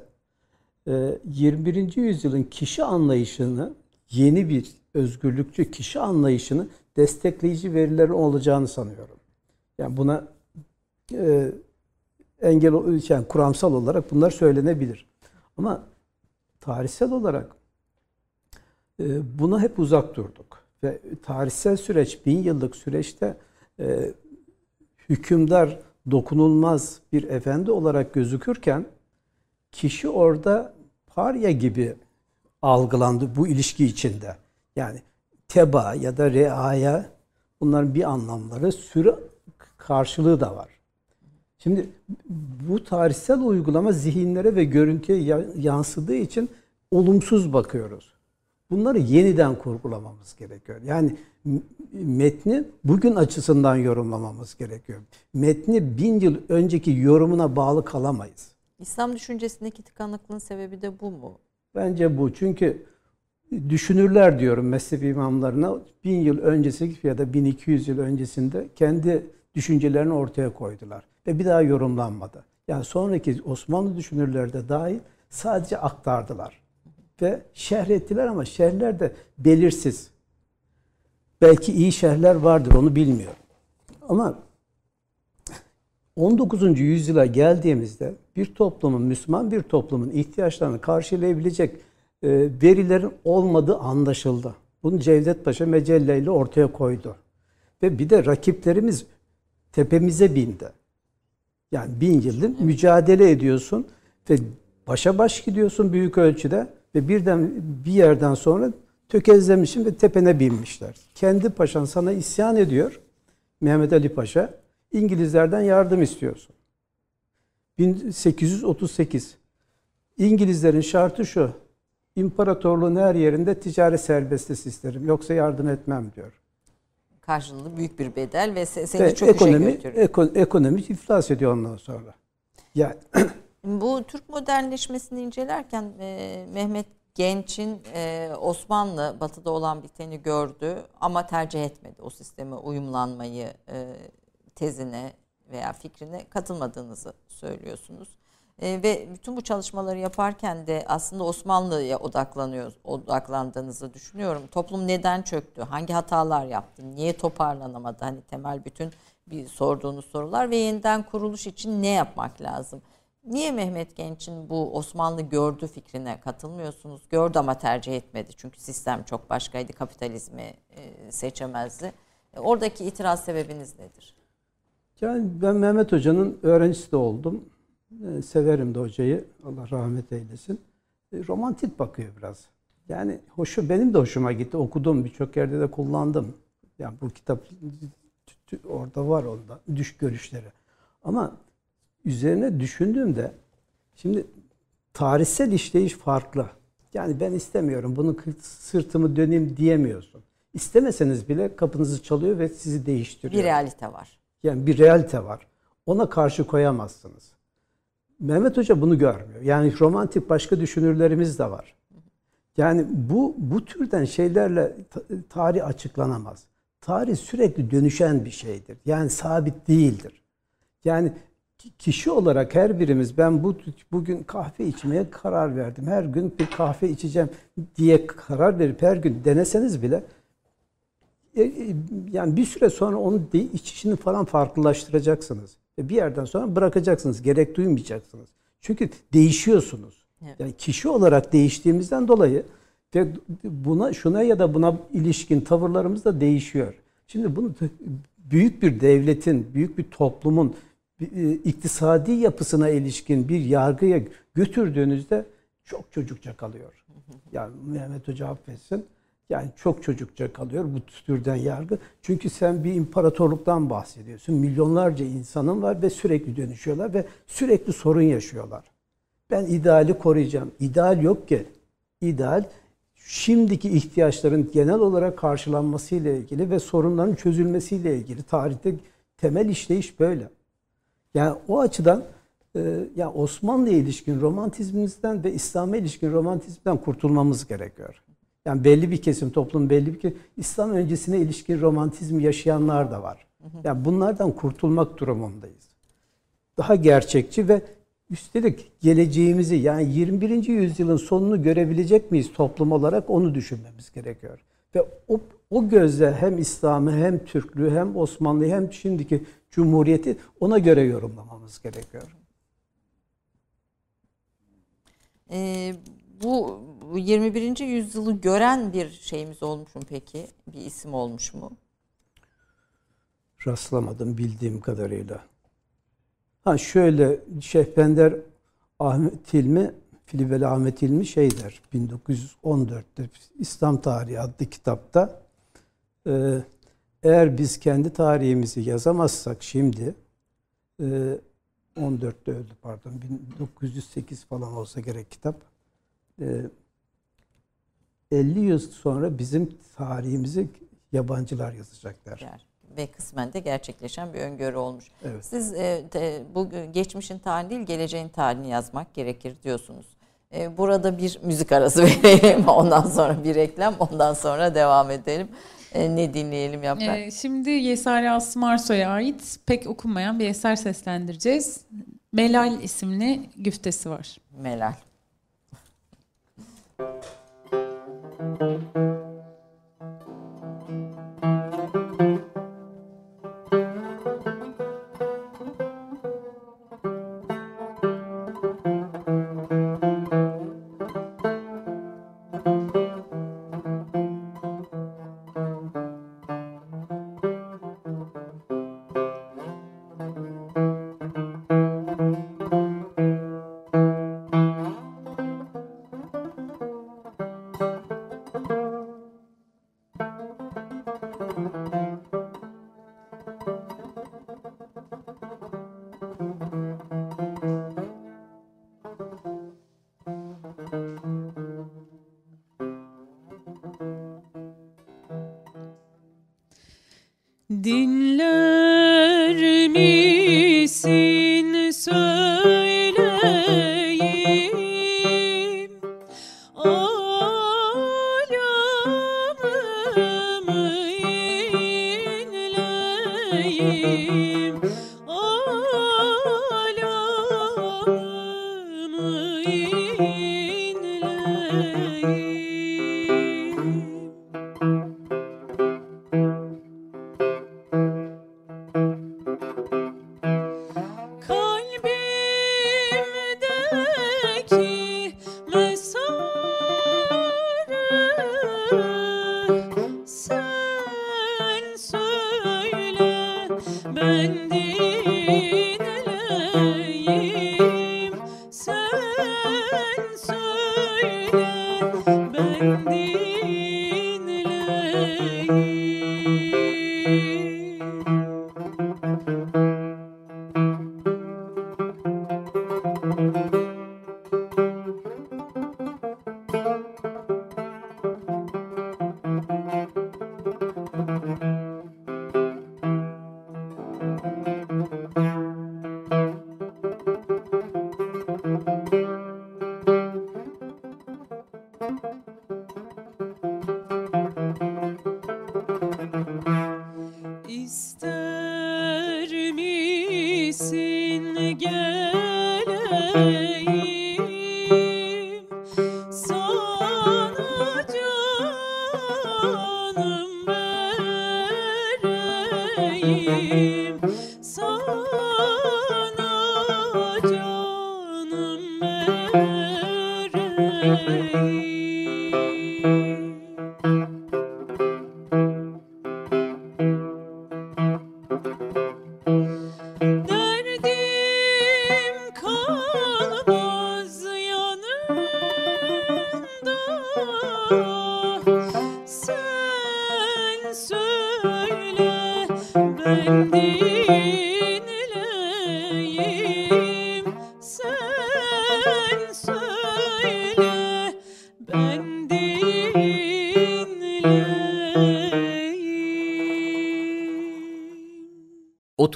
e, yirmi birinci yüzyılın kişi anlayışını, yeni bir özgürlükçü kişi anlayışını destekleyici verilerin olacağını sanıyorum. Yani buna e, engel, yani kuramsal olarak bunlar söylenebilir. Ama tarihsel olarak buna hep uzak durduk. Ve tarihsel süreç, bin yıllık süreçte e, hükümdar dokunulmaz bir efendi olarak gözükürken kişi orada parya gibi algılandı bu ilişki içinde. Yani teba ya da reaya, bunların bir anlamları, sürü karşılığı da var. Şimdi bu tarihsel uygulama zihinlere ve görüntüye yansıdığı için olumsuz bakıyoruz. Bunları yeniden kurgulamamız gerekiyor. Yani metni bugün açısından yorumlamamız gerekiyor. Metni bin yıl önceki yorumuna bağlı kalamayız. İslam düşüncesindeki tıkanıklığın sebebi de bu mu? Bence bu. Çünkü düşünürler diyorum mezhep imamlarına, bin yıl öncesi ya da bin iki yüz yıl öncesinde kendi düşüncelerini ortaya koydular. Ve bir daha yorumlanmadı. Yani sonraki Osmanlı düşünürleri de dahil sadece aktardılar. Ve şerh ettiler ama şerhler de belirsiz. Belki iyi şerhler vardır, onu bilmiyorum. Ama on dokuzuncu yüzyıla geldiğimizde bir toplumun, Müslüman bir toplumun ihtiyaçlarını karşılayabilecek verilerin olmadığı anlaşıldı. Bunu Cevdet Paşa mecelleyle ortaya koydu. Ve bir de rakiplerimiz tepemize bindi. Yani bin yıldır mücadele ediyorsun ve başa baş gidiyorsun büyük ölçüde. Ve birden bir yerden sonra tökezlemişsin ve tepene binmişler. Kendi paşan sana isyan ediyor. Mehmet Ali Paşa. İngilizlerden yardım istiyorsun. bin sekiz yüz otuz sekiz. İngilizlerin şartı şu: İmparatorluğun her yerinde ticaret serbestisi isterim. Yoksa yardım etmem diyor. Karşılığında büyük bir bedel ve seni ve çok ekonomi, işe götürüyor. Ekonomi, ekonomi iflas ediyor ondan sonra. Yani... Bu Türk modernleşmesini incelerken e, Mehmet Genç'in e, Osmanlı batıda olan biteni gördü ama tercih etmedi. O sisteme uyumlanmayı e, tezine veya fikrine katılmadığınızı söylüyorsunuz. E, ve bütün bu çalışmaları yaparken de aslında Osmanlı'ya odaklanıyor, odaklandığınızı düşünüyorum. Toplum neden çöktü? Hangi hatalar yaptı? Niye toparlanamadı? Hani temel bütün bir sorduğunuz sorular ve yeniden kuruluş için ne yapmak lazım? Niye Mehmet Genç'in bu Osmanlı gördü fikrine katılmıyorsunuz? Gördü ama tercih etmedi. Çünkü sistem çok başkaydı. Kapitalizmi seçemezdi. Oradaki itiraz sebebiniz nedir? Yani ben Mehmet Hoca'nın öğrencisi de oldum. Severim de hocayı. Allah rahmet eylesin. Romantik bakıyor biraz. Yani hoşu, benim de hoşuma gitti. Okudum. Birçok yerde de kullandım. Yani bu kitap orada var, onda düş görüşleri. Ama üzerine düşündüğümde şimdi tarihsel işleyiş farklı. Yani ben istemiyorum, bunu sırtımı döneyim diyemiyorsun. İstemeseniz bile kapınızı çalıyor ve sizi değiştiriyor. Bir realite var. Yani bir realite var. Ona karşı koyamazsınız. Mehmet Hoca bunu görmüyor. Yani romantik başka düşünürlerimiz de var. Yani bu bu türden şeylerle tarih açıklanamaz. Tarih sürekli dönüşen bir şeydir. Yani sabit değildir. Yani kişi olarak her birimiz, ben bu bugün kahve içmeye karar verdim, her gün bir kahve içeceğim diye karar verip her gün deneseniz bile yani bir süre sonra onu içişini falan farklılaştıracaksınız. Bir yerden sonra bırakacaksınız, gerek duymayacaksınız. Çünkü değişiyorsunuz. Yani kişi olarak değiştiğimizden dolayı ve buna, şuna ya da buna ilişkin tavırlarımız da değişiyor. Şimdi bunu büyük bir devletin, büyük bir toplumun iktisadi yapısına ilişkin bir yargıya götürdüğünüzde çok çocukça kalıyor. Yani Mehmet Hoca affetsin. Yani çok çocukça kalıyor bu türden yargı. Çünkü sen bir imparatorluktan bahsediyorsun. Milyonlarca insanın var ve sürekli dönüşüyorlar ve sürekli sorun yaşıyorlar. Ben ideali koruyacağım. İdeal yok ki. İdeal şimdiki ihtiyaçların genel olarak karşılanmasıyla ilgili ve sorunların çözülmesiyle ilgili. Tarihte temel işleyiş böyle. Yani o açıdan e, yani Osmanlı'ya ilişkin romantizmimizden ve İslam'a ilişkin romantizmden kurtulmamız gerekiyor. Yani belli bir kesim, toplum belli bir kesim, İslam öncesine ilişkin romantizmi yaşayanlar da var. Yani bunlardan kurtulmak durumundayız. Daha gerçekçi ve üstelik geleceğimizi, yani yirmi birinci yüzyılın sonunu görebilecek miyiz toplum olarak, onu düşünmemiz gerekiyor. Ve o, o gözle hem İslam'ı, hem Türklüğü, hem Osmanlı'yı, hem şimdiki Cumhuriyeti ona göre yorumlamamız gerekiyor. E, bu yirmi birinci yüzyılı gören bir şeyimiz olmuş mu peki? Bir isim olmuş mu? Rastlamadım bildiğim kadarıyla. Ha şöyle, Şehbender Ahmet Hilmi, Filibeli Ahmet Hilmi şey der, bin dokuz yüz on dört'te İslam Tarihi adlı kitapta, eğer biz kendi tarihimizi yazamazsak şimdi, on dört'te öldü pardon, bin dokuz yüz sekiz falan olsa gerek kitap, elli yıl sonra bizim tarihimizi yabancılar yazacaklar. Yani. Ve kısmen de gerçekleşen bir öngörü olmuş. Evet. Siz e, de, bu geçmişin tarihini değil, geleceğin tarihini yazmak gerekir diyorsunuz. E, burada bir müzik arası verelim, ondan sonra bir reklam, ondan sonra devam edelim. E, ne dinleyelim Yaprak? E, şimdi Yesari Asım Arsoy'a ait pek okunmayan bir eser seslendireceğiz. Melal isimli güftesi var. Melal.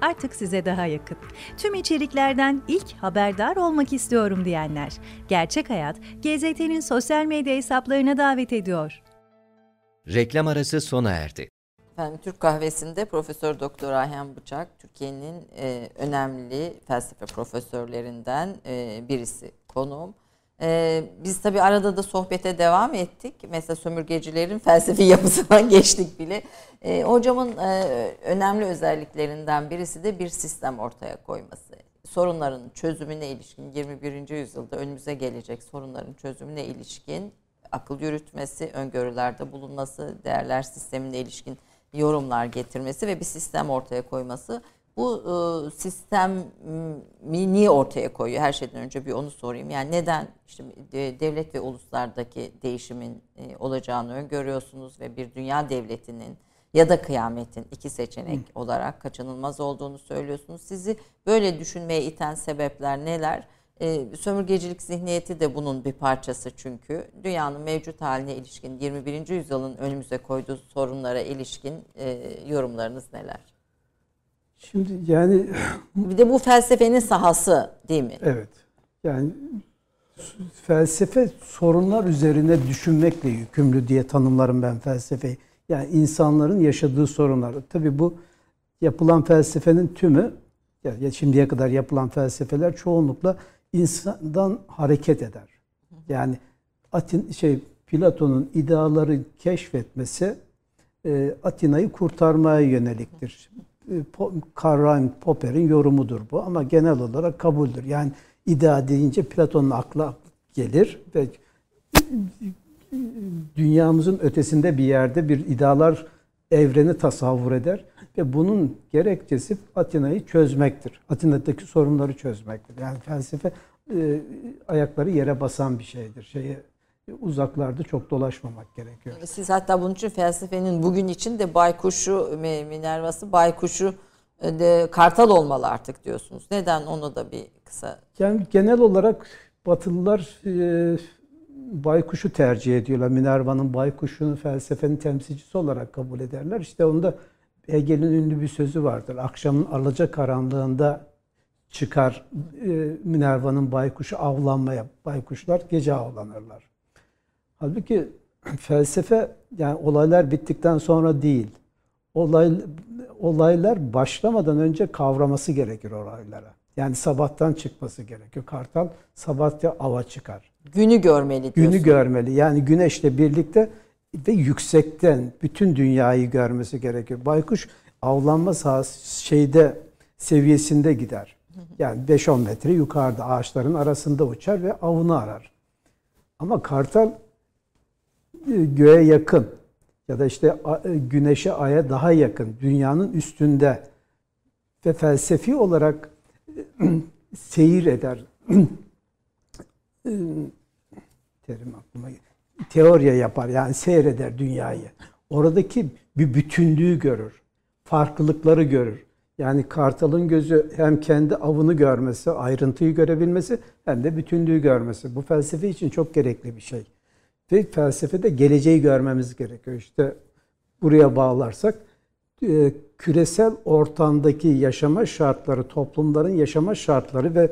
artık size daha yakın. Tüm içeriklerden ilk haberdar olmak istiyorum diyenler. Gerçek Hayat, G Z T'nin sosyal medya hesaplarına davet ediyor. Reklam arası sona erdi. Efendim, Türk Kahvesi'nde Profesör Doktor Ayhan Bıçak, Türkiye'nin e, önemli felsefe profesörlerinden e, birisi konuğum. E, biz tabii arada da sohbete devam ettik. Mesela sömürgecilerin felsefi yapısından geçtik bile. E, hocamın e, önemli özelliklerinden birisi de bir sistem ortaya koyması. Sorunların çözümüne ilişkin, yirmi birinci yüzyılda önümüze gelecek sorunların çözümüne ilişkin akıl yürütmesi, öngörülerde bulunması, değerler sistemine ilişkin yorumlar getirmesi ve bir sistem ortaya koyması. Bu e, sistemi niye ortaya koyuyor? Her şeyden önce bir onu sorayım. Yani neden işte devlet ve uluslardaki değişimin e, olacağını öngörüyorsunuz ve bir dünya devletinin ya da kıyametin iki seçenek Hı. olarak kaçınılmaz olduğunu söylüyorsunuz. Sizi böyle düşünmeye iten sebepler neler? Ee, sömürgecilik zihniyeti de bunun bir parçası çünkü. Dünyanın mevcut haline ilişkin, yirmi birinci yüzyılın önümüze koyduğu sorunlara ilişkin e, yorumlarınız neler? Şimdi yani... Bir de bu felsefenin sahası değil mi? Evet. Yani felsefe sorunlar üzerine düşünmekle yükümlü diye tanımlarım ben felsefeyi. Yani insanların yaşadığı sorunlar. Tabii bu yapılan felsefenin tümü, yani şimdiye kadar yapılan felsefeler çoğunlukla insandan hareket eder. Yani Atin şey Platon'un ideaları keşfetmesi e, Atina'yı kurtarmaya yöneliktir. E, po, Karl Popper'in yorumudur bu ama genel olarak kabuldür. Yani idea deyince Platon'un akla gelir ve dünyamızın ötesinde bir yerde bir idealar evreni tasavvur eder ve bunun gerekçesi Atina'yı çözmektir. Atina'daki sorunları çözmektir. Yani felsefe e, ayakları yere basan bir şeydir. Şeye uzaklarda çok dolaşmamak gerekiyor. Siz hatta bunun için felsefenin bugün için de baykuşu, Minerva'sı baykuşu de kartal olmalı artık diyorsunuz. Neden? Onu da bir kısa... Yani genel olarak Batılılar e, baykuşu tercih ediyorlar. Minerva'nın baykuşunu felsefenin temsilcisi olarak kabul ederler. İşte onda Hegel'in ünlü bir sözü vardır. Akşamın alacakaranlığında çıkar Minerva'nın baykuşu avlanmaya. Baykuşlar gece avlanırlar. Halbuki felsefe yani olaylar bittikten sonra değil. Olay, olaylar başlamadan önce kavraması gerekir olaylara. Yani sabahtan çıkması gerekiyor. Kartal sabahta ava çıkar. Günü görmeli diyorsun. Günü görmeli. Yani güneşle birlikte ve yüksekten bütün dünyayı görmesi gerekiyor. Baykuş avlanma sahası şeyde seviyesinde gider. Yani beş on metre yukarıda ağaçların arasında uçar ve avını arar. Ama kartal göğe yakın ya da işte güneşe, aya daha yakın, dünyanın üstünde ve felsefi olarak seyir eder. Terim aklıma geliyor. Teoriye yapar yani seyreder dünyayı. Oradaki bir bütünlüğü görür. Farklılıkları görür. Yani kartalın gözü hem kendi avını görmesi, ayrıntıyı görebilmesi hem de bütünlüğü görmesi. Bu felsefe için çok gerekli bir şey. Ve felsefede geleceği görmemiz gerekiyor. İşte buraya bağlarsak küresel ortamdaki yaşama şartları, toplumların yaşama şartları ve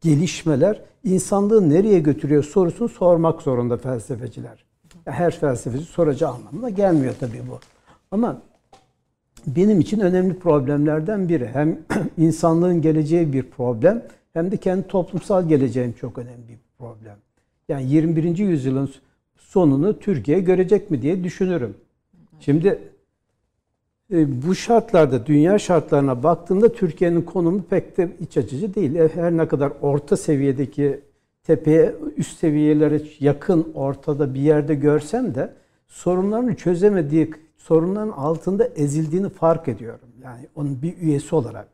gelişmeler insanlığı nereye götürüyor sorusunu sormak zorunda felsefeciler. Her felsefeci soracağı anlamına gelmiyor tabii bu. Ama benim için önemli problemlerden biri. Hem insanlığın geleceği bir problem hem de kendi toplumsal geleceğim çok önemli bir problem. Yani yirmi birinci yüzyılın sonunu Türkiye görecek mi diye düşünürüm. Şimdi bu şartlarda, dünya şartlarına baktığımda Türkiye'nin konumu pek de iç açıcı değil. Her ne kadar orta seviyedeki tepeye, üst seviyelere yakın ortada bir yerde görsem de sorunlarını çözemediği, sorunların altında ezildiğini fark ediyorum. Yani onun bir üyesi olarak.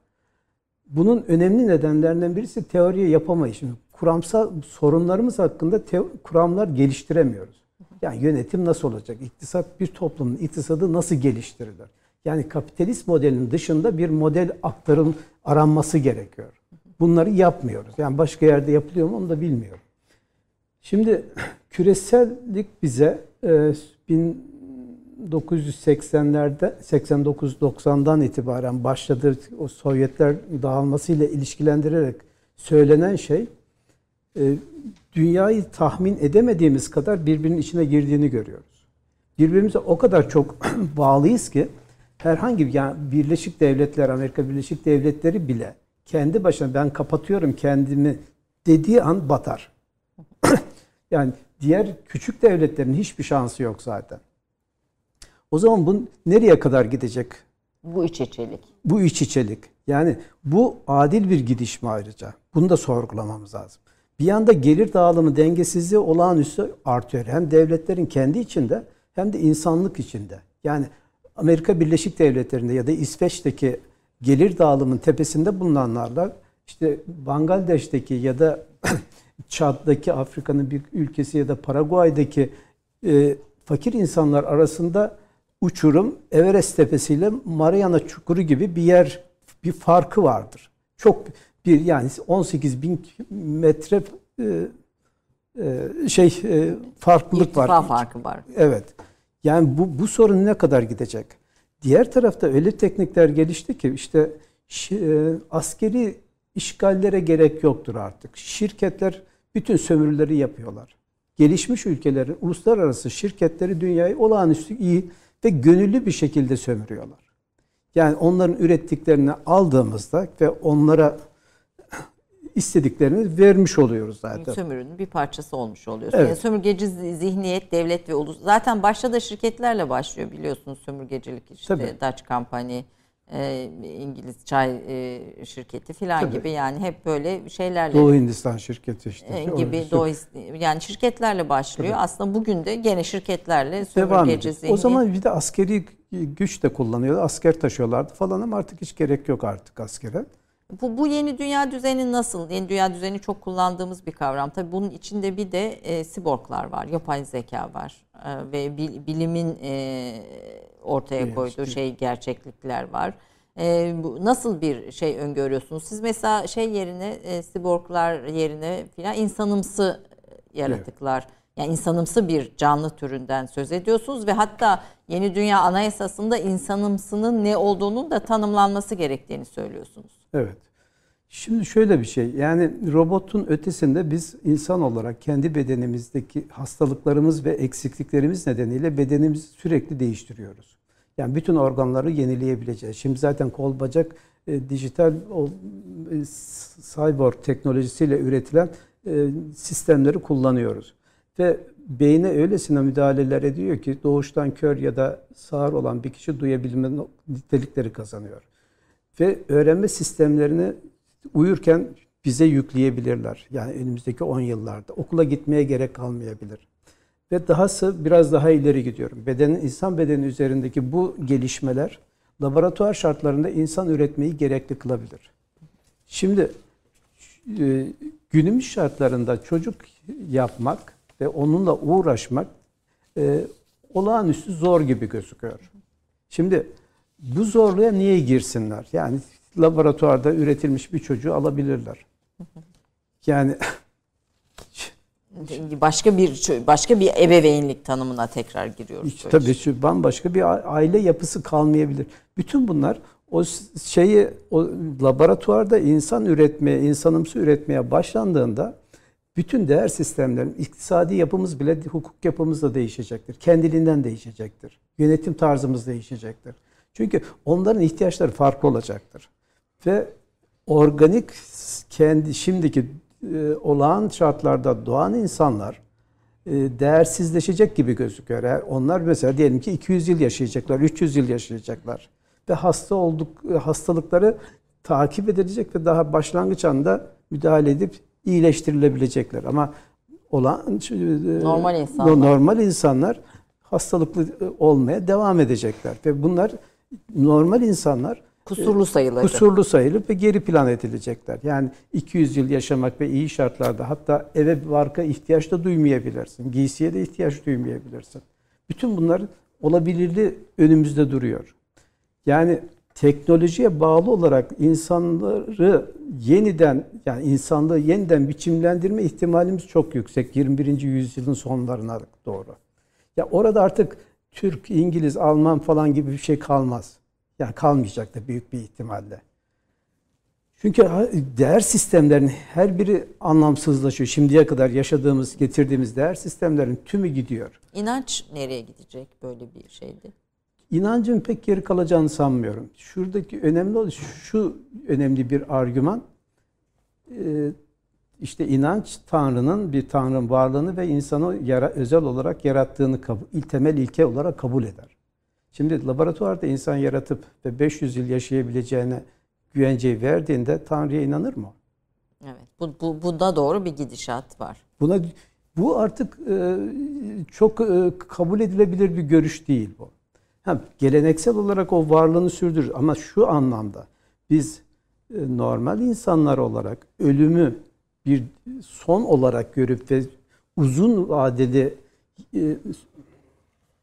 Bunun önemli nedenlerinden birisi teoriye yapamayışım. Kuramsal sorunlarımız hakkında te, kuramlar geliştiremiyoruz. Yani yönetim nasıl olacak? İktisat, bir toplumun iktisadı nasıl geliştirilir? Yani kapitalist modelin dışında bir model aktarım aranması gerekiyor. Bunları yapmıyoruz. Yani başka yerde yapılıyor mu onu da bilmiyorum. Şimdi küresellik bize bin dokuz yüz seksenlerde seksen dokuz doksandan itibaren başladığı o Sovyetler dağılmasıyla ilişkilendirerek söylenen şey dünyayı tahmin edemediğimiz kadar birbirinin içine girdiğini görüyoruz. Birbirimize o kadar çok bağlıyız ki herhangi bir, yani Birleşik Devletler, Amerika Birleşik Devletleri bile kendi başına ben kapatıyorum kendimi dediği an batar. Yani diğer küçük devletlerin hiçbir şansı yok zaten. O zaman bu nereye kadar gidecek? Bu iç içelik. Bu iç içelik. Yani bu adil bir gidiş mi ayrıca? Bunu da sorgulamamız lazım. Bir yanda gelir dağılımı dengesizliği olağanüstü artıyor. Hem devletlerin kendi içinde hem de insanlık içinde. Yani Amerika Birleşik Devletleri'nde ya da İsveç'teki gelir dağılımının tepesinde bulunanlarla işte Bangladeş'teki ya da Çad'daki Afrika'nın bir ülkesi ya da Paraguay'daki e, fakir insanlar arasında uçurum Everest tepesiyle Mariana Çukuru gibi bir yer, bir farkı vardır. Çok bir yani on sekiz bin metre e, e, şey e, farklılık İrtifa var. farkı var. Evet. Yani bu bu sorun ne kadar gidecek? Diğer tarafta öyle teknikler gelişti ki işte şi, askeri işgallere gerek yoktur artık. Şirketler bütün sömürüleri yapıyorlar. Gelişmiş ülkelerin uluslararası şirketleri dünyayı olağanüstü iyi ve gönüllü bir şekilde sömürüyorlar. Yani onların ürettiklerini aldığımızda ve onlara istediklerini vermiş oluyoruz zaten. Sömürünün bir parçası olmuş oluyoruz. Evet. Yani sömürgeci zihniyet, devlet ve ulus. Zaten başta da şirketlerle başlıyor biliyorsunuz sömürgecilik işte. Tabii. Dutch Company, e, İngiliz çay e, şirketi filan Tabii. gibi yani hep böyle şeylerle. Doğu Hindistan şirketi işte. E, gibi Doğu, yani şirketlerle başlıyor. Tabii. Aslında bugün de gene şirketlerle sömürgeci zihniyet. O zaman bir de askeri güç de kullanıyorlar. Asker taşıyorlardı falan ama artık hiç gerek yok artık askere. Bu, bu yeni dünya düzeni nasıl? Yeni dünya düzeni çok kullandığımız bir kavram. Tabii bunun içinde bir de e, siborglar var, yapay zeka var e, ve bilimin e, ortaya koyduğu şey gerçeklikler var. E, bu, nasıl bir şey öngörüyorsunuz? Siz mesela şey yerine, e, siborglar yerine filan insanımsı yaratıklar, yani insanımsı bir canlı türünden söz ediyorsunuz ve hatta yeni dünya anayasasında insanımsının ne olduğunun da tanımlanması gerektiğini söylüyorsunuz. Evet. Şimdi şöyle bir şey. Yani robotun ötesinde biz insan olarak kendi bedenimizdeki hastalıklarımız ve eksikliklerimiz nedeniyle bedenimizi sürekli değiştiriyoruz. Yani bütün organları yenileyebileceğiz. Şimdi zaten kol bacak e, dijital o, e, cyborg teknolojisiyle üretilen e, sistemleri kullanıyoruz. Ve beyne öylesine müdahaleler ediyor ki doğuştan kör ya da sağır olan bir kişi duyabilme nitelikleri kazanıyor. Ve öğrenme sistemlerini uyurken bize yükleyebilirler. Yani önümüzdeki on yıllarda. Okula gitmeye gerek kalmayabilir. Ve dahası biraz daha ileri gidiyorum. Bedenin, insan bedeni üzerindeki bu gelişmeler laboratuvar şartlarında insan üretmeyi gerekli kılabilir. Şimdi günümüz şartlarında çocuk yapmak ve onunla uğraşmak e, olağanüstü zor gibi gözüküyor. Şimdi bu zorluğa niye girsinler? Yani laboratuvarda üretilmiş bir çocuğu alabilirler. Yani başka bir başka bir ebeveynlik tanımına tekrar giriyoruz. İşte, tabii şu bambaşka bir aile yapısı kalmayabilir. Bütün bunlar o şeyi o laboratuvarda insan üretmeye, insanımsı üretmeye başlandığında bütün değer sistemlerin, iktisadi yapımız bile, hukuk yapımız da değişecektir. Kendiliğinden değişecektir. Yönetim tarzımız değişecektir. Çünkü onların ihtiyaçları farklı olacaktır. Ve organik, kendi şimdiki e, olağan şartlarda doğan insanlar e, değersizleşecek gibi gözüküyor. Yani onlar mesela diyelim ki iki yüz yıl yaşayacaklar, üç yüz yıl yaşayacaklar. Ve hasta olduk, hastalıkları takip edilecek ve daha başlangıç anda müdahale edip iyileştirilebilecekler. Ama olağan, e, normal insanlar. normal insanlar hastalıklı olmaya devam edecekler. Ve bunlar... Normal insanlar kusurlu sayılacak. Kusurlu sayılıp ve geri plan edilecekler. Yani iki yüz yıl yaşamak ve iyi şartlarda hatta eve barka ihtiyaç da duymayabilirsin. Giysiye de ihtiyaç duymayabilirsin. Bütün bunlar olabilirliği önümüzde duruyor. Yani teknolojiye bağlı olarak insanları yeniden yani insanlığı yeniden biçimlendirme ihtimalimiz çok yüksek yirmi birinci yüzyılın sonlarına doğru. Ya orada artık Türk, İngiliz, Alman falan gibi bir şey kalmaz. Yani kalmayacak da büyük bir ihtimalle. Çünkü değer sistemlerinin her biri anlamsızlaşıyor. Şimdiye kadar yaşadığımız, getirdiğimiz değer sistemlerin tümü gidiyor. İnanç nereye gidecek böyle bir şeyde? İnancın pek geri kalacağını sanmıyorum. Şuradaki önemli olan şu önemli bir argüman. Ee, işte inanç Tanrı'nın bir Tanrı'nın varlığını ve insanı yara, özel olarak yarattığını kabul, temel ilke olarak kabul eder. Şimdi laboratuvarda insan yaratıp ve beş yüz yıl yaşayabileceğine güvenceyi verdiğinde Tanrı'ya inanır mı? Evet. Bu, bu, bu da doğru bir gidişat var. Buna bu artık e, çok e, kabul edilebilir bir görüş değil bu. Ha, geleneksel olarak o varlığını sürdürür ama şu anlamda biz e, normal insanlar olarak ölümü bir son olarak görüp ve uzun vadeli e,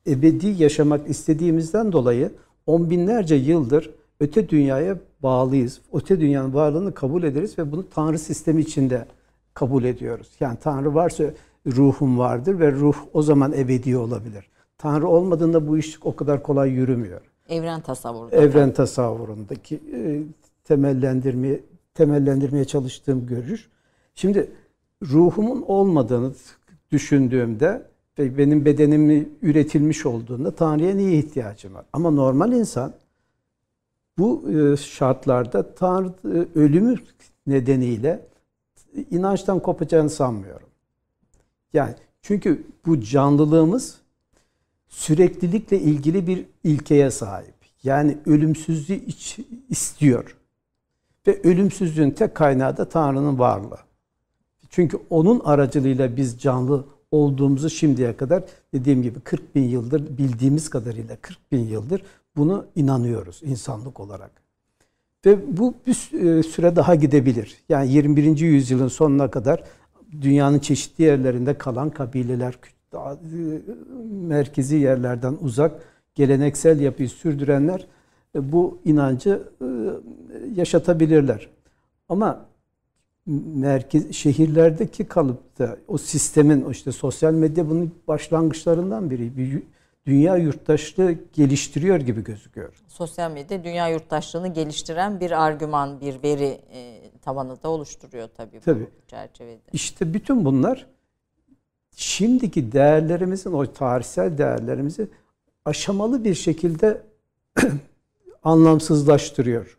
ebedi yaşamak istediğimizden dolayı on binlerce yıldır öte dünyaya bağlıyız. Öte dünyanın varlığını kabul ederiz ve bunu Tanrı sistemi içinde kabul ediyoruz. Yani Tanrı varsa ruhum vardır ve ruh o zaman ebedi olabilir. Tanrı olmadığında bu iş o kadar kolay yürümüyor. Evren tasavvurunda. Evren tasavvurundaki temellendirmeye, temellendirmeye çalıştığım görüş. Şimdi ruhumun olmadığını düşündüğümde ve benim bedenimi üretilmiş olduğunda Tanrı'ya niye ihtiyacım var? Ama normal insan bu şartlarda Tanrı ölümü nedeniyle inançtan kopacağını sanmıyorum. Yani çünkü bu canlılığımız süreklilikle ilgili bir ilkeye sahip. Yani ölümsüzlüğü iç, istiyor. Ve ölümsüzlüğün tek kaynağı da Tanrı'nın varlığı. Çünkü onun aracılığıyla biz canlı olduğumuzu şimdiye kadar dediğim gibi kırk bin yıldır bildiğimiz kadarıyla kırk bin yıldır bunu inanıyoruz insanlık olarak. Ve bu bir süre daha gidebilir. Yani yirmi birinci yüzyılın sonuna kadar dünyanın çeşitli yerlerinde kalan kabileler, daha merkezi yerlerden uzak geleneksel yapıyı sürdürenler bu inancı yaşatabilirler. Ama merkez şehirlerdeki kalıpta o sistemin işte sosyal medya bunun başlangıçlarından biri. Bir dünya yurttaşlığı geliştiriyor gibi gözüküyor. Sosyal medya dünya yurttaşlığını geliştiren bir argüman, bir veri e, tabanı da oluşturuyor tabii, tabii bu çerçevede. İşte bütün bunlar şimdiki değerlerimizin, o tarihsel değerlerimizi aşamalı bir şekilde anlamsızlaştırıyor.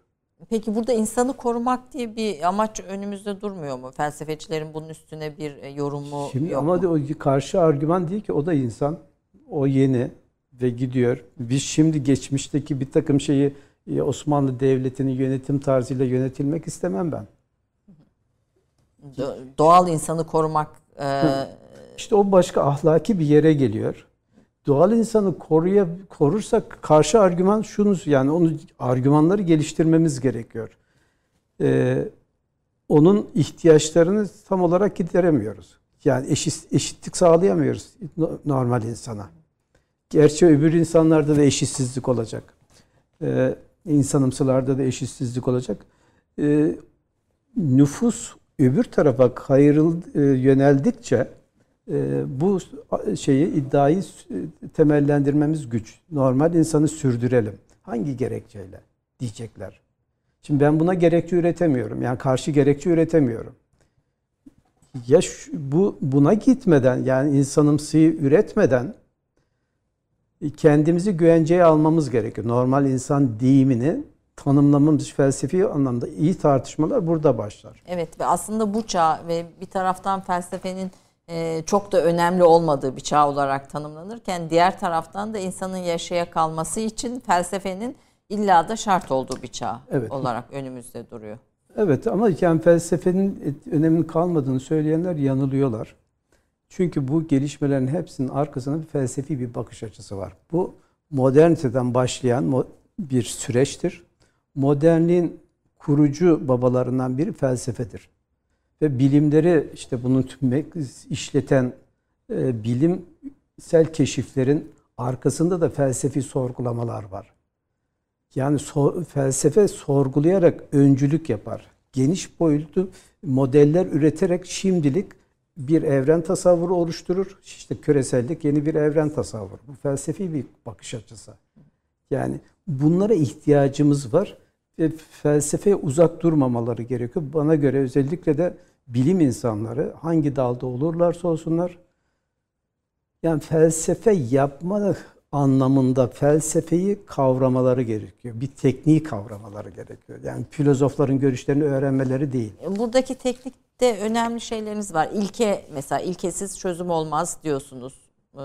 Peki burada insanı korumak diye bir amaç önümüzde durmuyor mu? Felsefecilerin bunun üstüne bir yorumu Şimdi yok ama mu? Ama o karşı argüman değil ki, o da insan. O yeni ve gidiyor. Biz şimdi geçmişteki bir takım şeyi Osmanlı Devleti'nin yönetim tarzıyla yönetilmek istemem ben. Do- doğal insanı korumak... E- işte o başka ahlaki bir yere geliyor. Doğal insanı koruya, korursak karşı argüman şunuz, yani onu argümanları geliştirmemiz gerekiyor. Ee, onun ihtiyaçlarını tam olarak gideremiyoruz. Yani eşit, eşitlik sağlayamıyoruz normal insana. Gerçi öbür insanlarda da eşitsizlik olacak. Ee, insanımsılarda da eşitsizlik olacak. Ee, nüfus öbür tarafa kayırıl, e, yöneldikçe bu şeyi, iddiayı temellendirmemiz güç. Normal insanı sürdürelim. Hangi gerekçeyle diyecekler. Şimdi ben buna gerekçe üretemiyorum. Yani karşı gerekçe üretemiyorum. Ya şu, bu buna gitmeden, yani insanımsıyı üretmeden kendimizi güvenceye almamız gerekiyor. Normal insan deyimini tanımlamamız felsefi anlamda iyi tartışmalar burada başlar. Evet ve aslında bu çağ ve bir taraftan felsefenin çok da önemli olmadığı bir çağ olarak tanımlanırken diğer taraftan da insanın yaşaya kalması için felsefenin illa da şart olduğu bir çağ evet. olarak önümüzde duruyor. Evet ama yani felsefenin önemli kalmadığını söyleyenler yanılıyorlar. Çünkü bu gelişmelerin hepsinin arkasında bir felsefi bir bakış açısı var. Bu moderniteden başlayan bir süreçtir. Modernliğin kurucu babalarından biri felsefedir. Ve bilimleri işte bunun tüm işleten e, bilimsel keşiflerin arkasında da felsefi sorgulamalar var. Yani so, felsefe sorgulayarak öncülük yapar. Geniş boyutlu modeller üreterek şimdilik bir evren tasavvuru oluşturur. İşte küresellik yeni bir evren tasavvuru. Bu felsefi bir bakış açısı. Yani bunlara ihtiyacımız var ve felsefeye uzak durmamaları gerekiyor. Bana göre özellikle de bilim insanları hangi dalda olurlarsa olsunlar, yani felsefe yapma anlamında felsefeyi kavramaları gerekiyor. Bir tekniği kavramaları gerekiyor. Yani filozofların görüşlerini öğrenmeleri değil. Buradaki teknikte önemli şeyleriniz var. İlke mesela, ilkesiz çözüm olmaz diyorsunuz. Ee,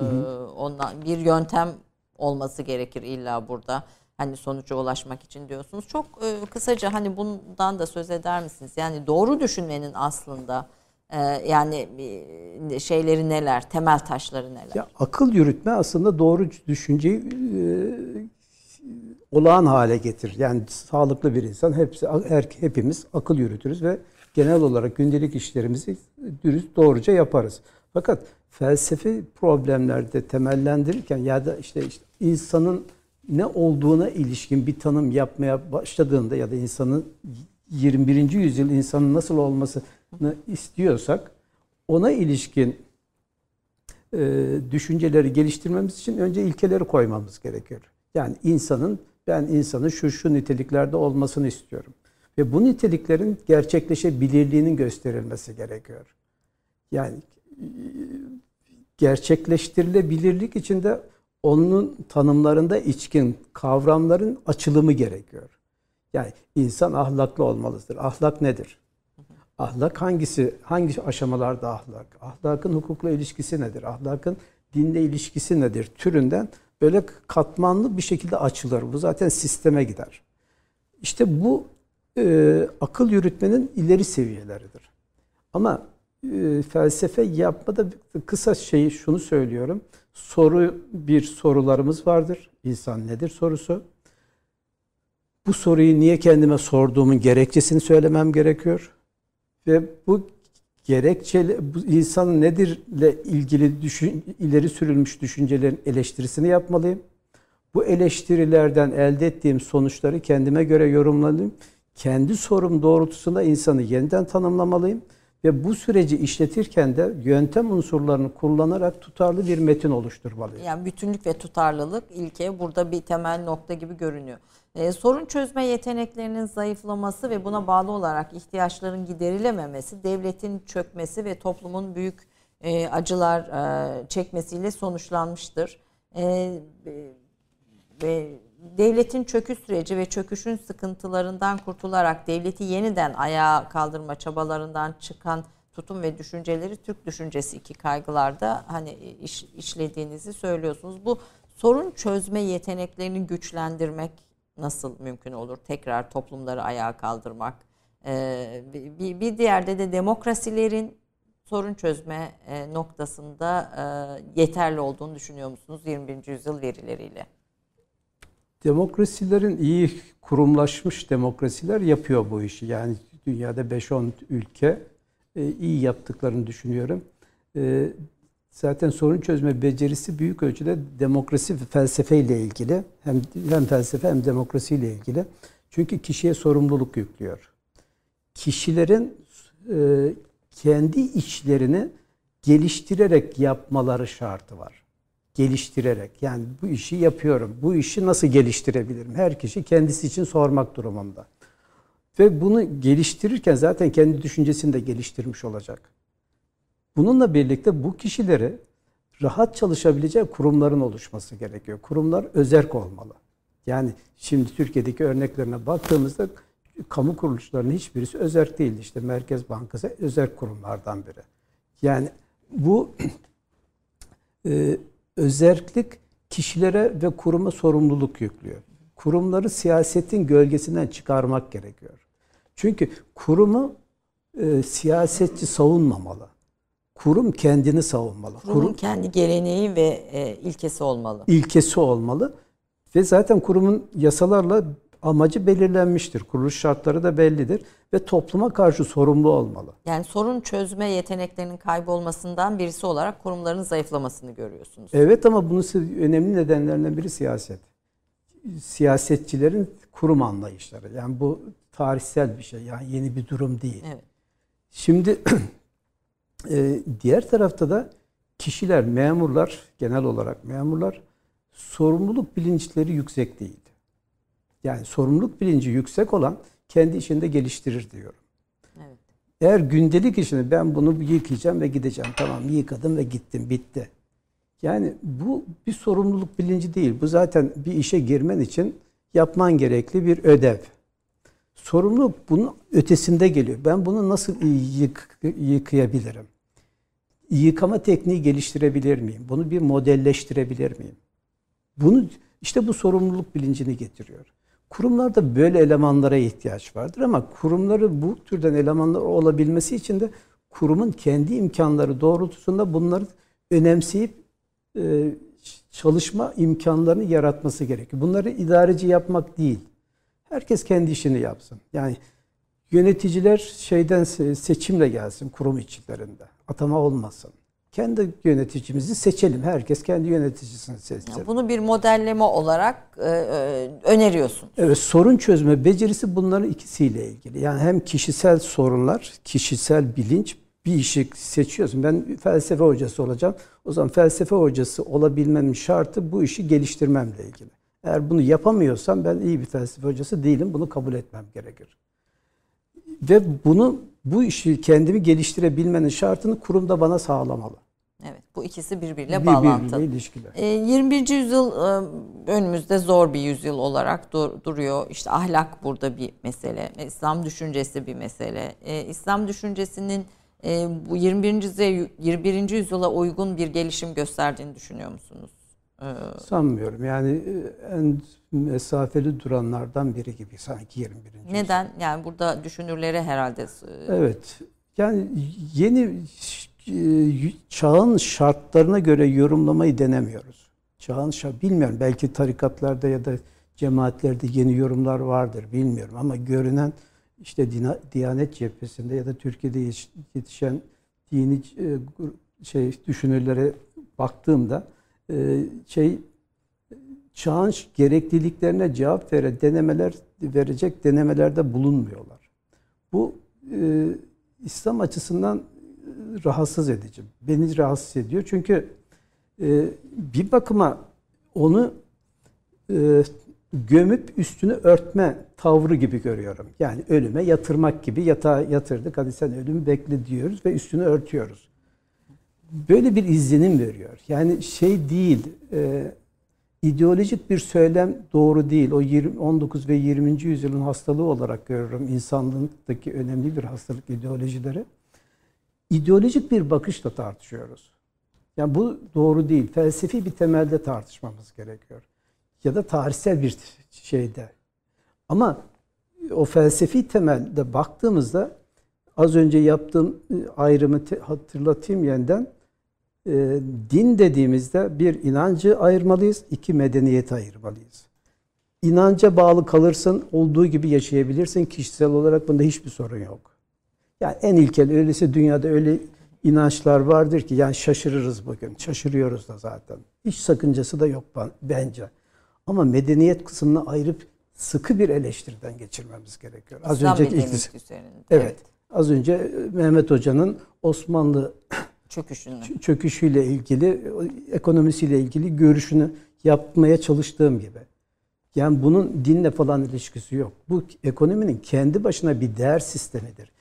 ondan bir yöntem olması gerekir illa burada. Hani sonuca ulaşmak için diyorsunuz. Çok e, kısaca hani bundan da söz eder misiniz? Yani doğru düşünmenin aslında e, yani e, şeyleri neler, temel taşları neler? Ya, akıl yürütme aslında doğru düşünceyi e, olağan hale getirir. Yani sağlıklı bir insan, hepsi her, hepimiz akıl yürütürüz ve genel olarak gündelik işlerimizi dürüst, doğruca yaparız. Fakat felsefi problemlerde temellendirirken ya da işte, işte insanın ne olduğuna ilişkin bir tanım yapmaya başladığında ya da insanın yirmi birinci yüzyıl insanın nasıl olmasını istiyorsak ona ilişkin e, düşünceleri geliştirmemiz için önce ilkeleri koymamız gerekiyor. Yani insanın, ben insanın şu şu niteliklerde olmasını istiyorum. Ve bu niteliklerin gerçekleşebilirliğinin gösterilmesi gerekiyor. Yani gerçekleştirilebilirlik için de onun tanımlarında içkin kavramların açılımı gerekiyor. Yani insan ahlaklı olmalıdır. Ahlak nedir? Ahlak hangisi, hangi aşamalarda ahlak? Ahlakın hukukla ilişkisi nedir? Ahlakın dinle ilişkisi nedir? Türünden böyle katmanlı bir şekilde açılır. Bu zaten sisteme gider. İşte bu e, akıl yürütmenin ileri seviyeleridir. Ama e, felsefe yapmada kısa şeyi şunu söylüyorum. Soru, bir sorularımız vardır. İnsan nedir sorusu. Bu soruyu niye kendime sorduğumun gerekçesini söylemem gerekiyor. Ve bu gerekçeli, bu insan nedirle ilgili düşün, ileri sürülmüş düşüncelerin eleştirisini yapmalıyım. Bu eleştirilerden elde ettiğim sonuçları kendime göre yorumlamalıyım. Kendi sorum doğrultusunda insanı yeniden tanımlamalıyım. Ve bu süreci işletirken de yöntem unsurlarını kullanarak tutarlı bir metin oluşturmalıyız. Yani bütünlük ve tutarlılık ilke burada bir temel nokta gibi görünüyor. Ee, sorun çözme yeteneklerinin zayıflaması ve buna bağlı olarak ihtiyaçların giderilememesi, devletin çökmesi ve toplumun büyük e, acılar e, çekmesiyle sonuçlanmıştır. E, e, devletin çöküş süreci ve çöküşün sıkıntılarından kurtularak devleti yeniden ayağa kaldırma çabalarından çıkan tutum ve düşünceleri Türk düşüncesi iki kaygılarda hani iş, işlediğinizi söylüyorsunuz. Bu sorun çözme yeteneklerini güçlendirmek nasıl mümkün olur? Tekrar toplumları ayağa kaldırmak. Ee, bir, bir diğer de de demokrasilerin sorun çözme noktasında e, yeterli olduğunu düşünüyor musunuz yirmi birinci yüzyıl verileriyle? Demokrasilerin iyi kurumlaşmış demokrasiler yapıyor bu işi. Yani dünyada beş on ülke iyi yaptıklarını düşünüyorum. Zaten sorun çözme becerisi büyük ölçüde demokrasi ve felsefeyle ilgili. Hem, hem felsefe hem demokrasiyle ilgili. Çünkü kişiye sorumluluk yüklüyor. Kişilerin kendi işlerini geliştirerek yapmaları şartı var. Geliştirerek, yani bu işi yapıyorum, bu işi nasıl geliştirebilirim? Her kişi kendisi için sormak durumunda. Ve bunu geliştirirken zaten kendi düşüncesini de geliştirmiş olacak. Bununla birlikte bu kişileri rahat çalışabileceği kurumların oluşması gerekiyor. Kurumlar özerk olmalı. Yani şimdi Türkiye'deki örneklerine baktığımızda kamu kuruluşlarının hiçbirisi özerk değildi. İşte Merkez Bankası özerk kurumlardan biri. Yani bu e, özerklik kişilere ve kuruma sorumluluk yüklüyor. Kurumları siyasetin gölgesinden çıkarmak gerekiyor. Çünkü kurumu e, siyasetçi savunmamalı. Kurum kendini savunmalı. Kurumun kurum, kendi geleneği ve e, ilkesi olmalı. İlkesi olmalı. Ve zaten kurumun yasalarla amacı belirlenmiştir. Kuruluş şartları da bellidir. Ve topluma karşı sorumlu olmalı. Yani sorun çözme yeteneklerinin kaybolmasından birisi olarak kurumların zayıflamasını görüyorsunuz. Evet, ama bunun önemli nedenlerinden biri siyaset. Siyasetçilerin kurum anlayışları. Yani bu tarihsel bir şey. Yani yeni bir durum değil. Evet. Şimdi diğer tarafta da kişiler, memurlar, genel olarak memurlar sorumluluk bilinçleri yüksek değil. Yani sorumluluk bilinci yüksek olan kendi işinde geliştirir diyorum. Evet. Eğer gündelik işini ben bunu yıkayacağım ve gideceğim. Tamam, yıkadım ve gittim, bitti. Yani bu bir sorumluluk bilinci değil. Bu zaten bir işe girmen için yapman gerekli bir ödev. Sorumluluk bunun ötesinde geliyor. Ben bunu nasıl yık, yıkayabilirim? Yıkama tekniği geliştirebilir miyim? Bunu bir modelleştirebilir miyim? Bunu işte bu sorumluluk bilincini getiriyor. Kurumlarda böyle elemanlara ihtiyaç vardır ama kurumları bu türden elemanlar olabilmesi için de kurumun kendi imkanları doğrultusunda bunları önemseyip çalışma imkanlarını yaratması gerekiyor. Bunları idareci yapmak değil. Herkes kendi işini yapsın. Yani yöneticiler şeyden seçimle gelsin kurum içlerinde. Atama olmasın. Kendi yöneticimizi seçelim. Herkes kendi yöneticisini seçsin. Yani bunu bir modelleme olarak e, e, öneriyorsun. Evet, sorun çözme becerisi bunların ikisiyle ilgili. Yani hem kişisel sorunlar, kişisel bilinç, bir işi seçiyorsun. Ben felsefe hocası olacağım. O zaman felsefe hocası olabilmemin şartı bu işi geliştirmemle ilgili. Eğer bunu yapamıyorsam ben iyi bir felsefe hocası değilim. Bunu kabul etmem gerekir. Ve bunu bu işi kendimi geliştirebilmenin şartını kurum da bana sağlamalı. Evet, bu ikisi birbiriyle bağlantılı. Birbiriyle ilişkiler. E, yirminci yüzyıl e, önümüzde zor bir yüzyıl olarak dur, duruyor. İşte ahlak burada bir mesele. İslam düşüncesi bir mesele. E, İslam düşüncesinin e, bu yirmi birinci yüzyıla uygun bir gelişim gösterdiğini düşünüyor musunuz? E, Sanmıyorum. Yani en mesafeli duranlardan biri gibi sanki yirmi birinci yüzyıl. Neden? Yani burada düşünürleri herhalde... Evet. Yani yeni... çağın şartlarına göre yorumlamayı denemiyoruz. Çağın şart, bilmiyorum, belki tarikatlarda ya da cemaatlerde yeni yorumlar vardır, bilmiyorum, ama görünen işte Diyanet cephesinde ya da Türkiye'de yetişen dini şey düşünürlere baktığımda şey çağın gerekliliklerine cevap veren denemeler verecek denemelerde bulunmuyorlar. Bu İslam açısından rahatsız edici. Beni rahatsız ediyor. Çünkü e, bir bakıma onu e, gömüp üstünü örtme tavrı gibi görüyorum. Yani ölüme yatırmak gibi. Yatağa yatırdık. Hadi sen ölümü bekle diyoruz ve üstünü örtüyoruz. Böyle bir izlenim veriyor. Yani şey değil, e, ideolojik bir söylem doğru değil. O yirmi, on dokuz ve yirminci yüzyılın hastalığı olarak görüyorum. İnsanlığındaki önemli bir hastalık ideolojileri. İdeolojik bir bakışla tartışıyoruz. Yani bu doğru değil. Felsefi bir temelde tartışmamız gerekiyor. Ya da tarihsel bir şeyde. Ama o felsefi temelde baktığımızda az önce yaptığım ayrımı hatırlatayım yeniden. E, din dediğimizde bir inancı ayırmalıyız, iki medeniyeti ayırmalıyız. İnanca bağlı kalırsın, olduğu gibi yaşayabilirsin. Kişisel olarak bunda hiçbir sorun yok. Yani en ilkel, öyleyse dünyada öyle inançlar vardır ki yani şaşırırız bugün. Şaşırıyoruz da zaten. Hiç sakıncası da yok bence. Ama medeniyet kısmını ayırıp sıkı bir eleştiriden geçirmemiz gerekiyor. Az İslam önceki ikisi. Evet, evet. Az önce Mehmet Hoca'nın Osmanlı çöküşüyle ilgili, ekonomisiyle ilgili görüşünü yapmaya çalıştığım gibi. Yani bunun dinle falan ilişkisi yok. Bu ekonominin kendi başına bir değer sistemidir.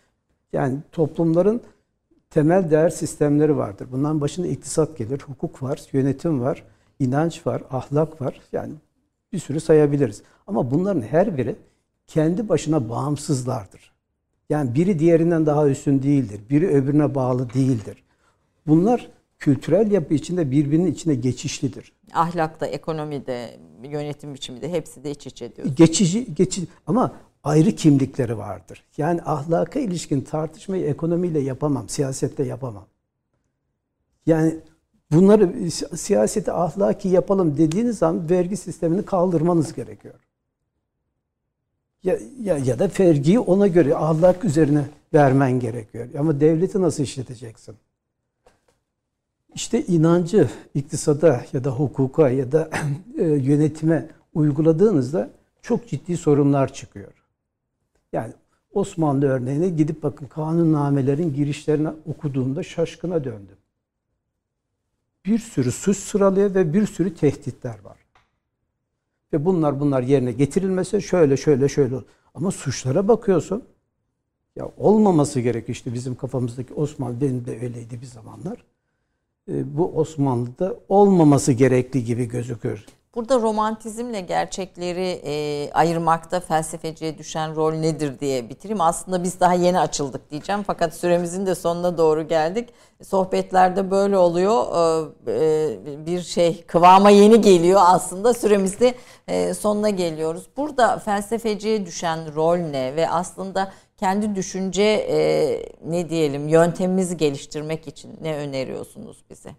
Yani toplumların temel değer sistemleri vardır. Bunların başında iktisat gelir, hukuk var, yönetim var, inanç var, ahlak var. Yani bir sürü sayabiliriz. Ama bunların her biri kendi başına bağımsızlardır. Yani biri diğerinden daha üstün değildir. Biri öbürüne bağlı değildir. Bunlar kültürel yapı içinde birbirinin içine geçişlidir. Ahlakta, ekonomide, yönetim biçiminde hepsi de iç içe diyoruz. Geçici, geçici ama... ayrı kimlikleri vardır. Yani ahlaka ilişkin tartışmayı ekonomiyle yapamam, siyasetle yapamam. Yani bunları siyaseti ahlaki yapalım dediğiniz zaman vergi sistemini kaldırmanız gerekiyor. Ya, ya, ya da vergiyi ona göre ahlak üzerine vermen gerekiyor. Ama devleti nasıl işleteceksin? İşte inancı iktisada ya da hukuka ya da yönetime uyguladığınızda çok ciddi sorunlar çıkıyor. Yani Osmanlı örneğine gidip bakın kanunnamelerin girişlerine okuduğumda şaşkına döndüm. Bir sürü suç sıralıyor ve bir sürü tehditler var. Ve bunlar bunlar yerine getirilmese şöyle şöyle şöyle olur. Ama suçlara bakıyorsun. Ya olmaması gerekiyor işte bizim kafamızdaki Osmanlı, benim de öyleydi bir zamanlar. bu Osmanlı'da olmaması gerekli gibi gözükür. Burada romantizmle gerçekleri e, ayırmakta felsefeciye düşen rol nedir diye bitireyim. Aslında biz daha yeni açıldık diyeceğim. Fakat süremizin de sonuna doğru geldik. Sohbetlerde böyle oluyor. E, bir şey kıvama yeni geliyor aslında. Süremizde e, sonuna geliyoruz. Burada felsefeciye düşen rol ne? Ve aslında kendi düşünce e, ne diyelim yöntemimizi geliştirmek için ne öneriyorsunuz bize?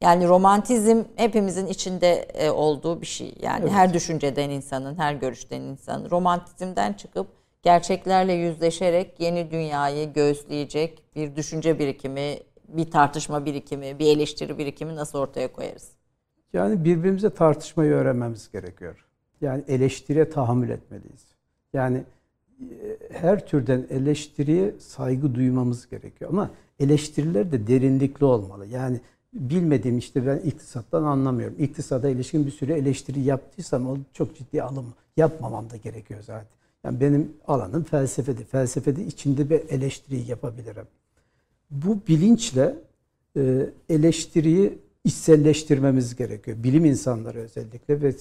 Yani romantizm hepimizin içinde olduğu bir şey. Yani evet. Her düşünceden insanın, her görüşten insanın romantizmden çıkıp gerçeklerle yüzleşerek yeni dünyayı gözleyecek bir düşünce birikimi, bir tartışma birikimi, bir eleştiri birikimi nasıl ortaya koyarız? Yani birbirimize tartışmayı öğrenmemiz gerekiyor. Yani eleştiriye tahammül etmeliyiz. Yani her türden eleştiriye saygı duymamız gerekiyor. Ama eleştiriler de derinlikli olmalı. Yani bilmediğim işte ben iktisattan anlamıyorum. İktisada ilişkin bir sürü eleştiri yaptıysam o çok ciddi alım yapmamam da gerekiyor zaten. Yani benim alanım felsefedir. Felsefede içinde bir eleştiri yapabilirim. Bu bilinçle eleştiriyi içselleştirmemiz gerekiyor. Bilim insanları özellikle ve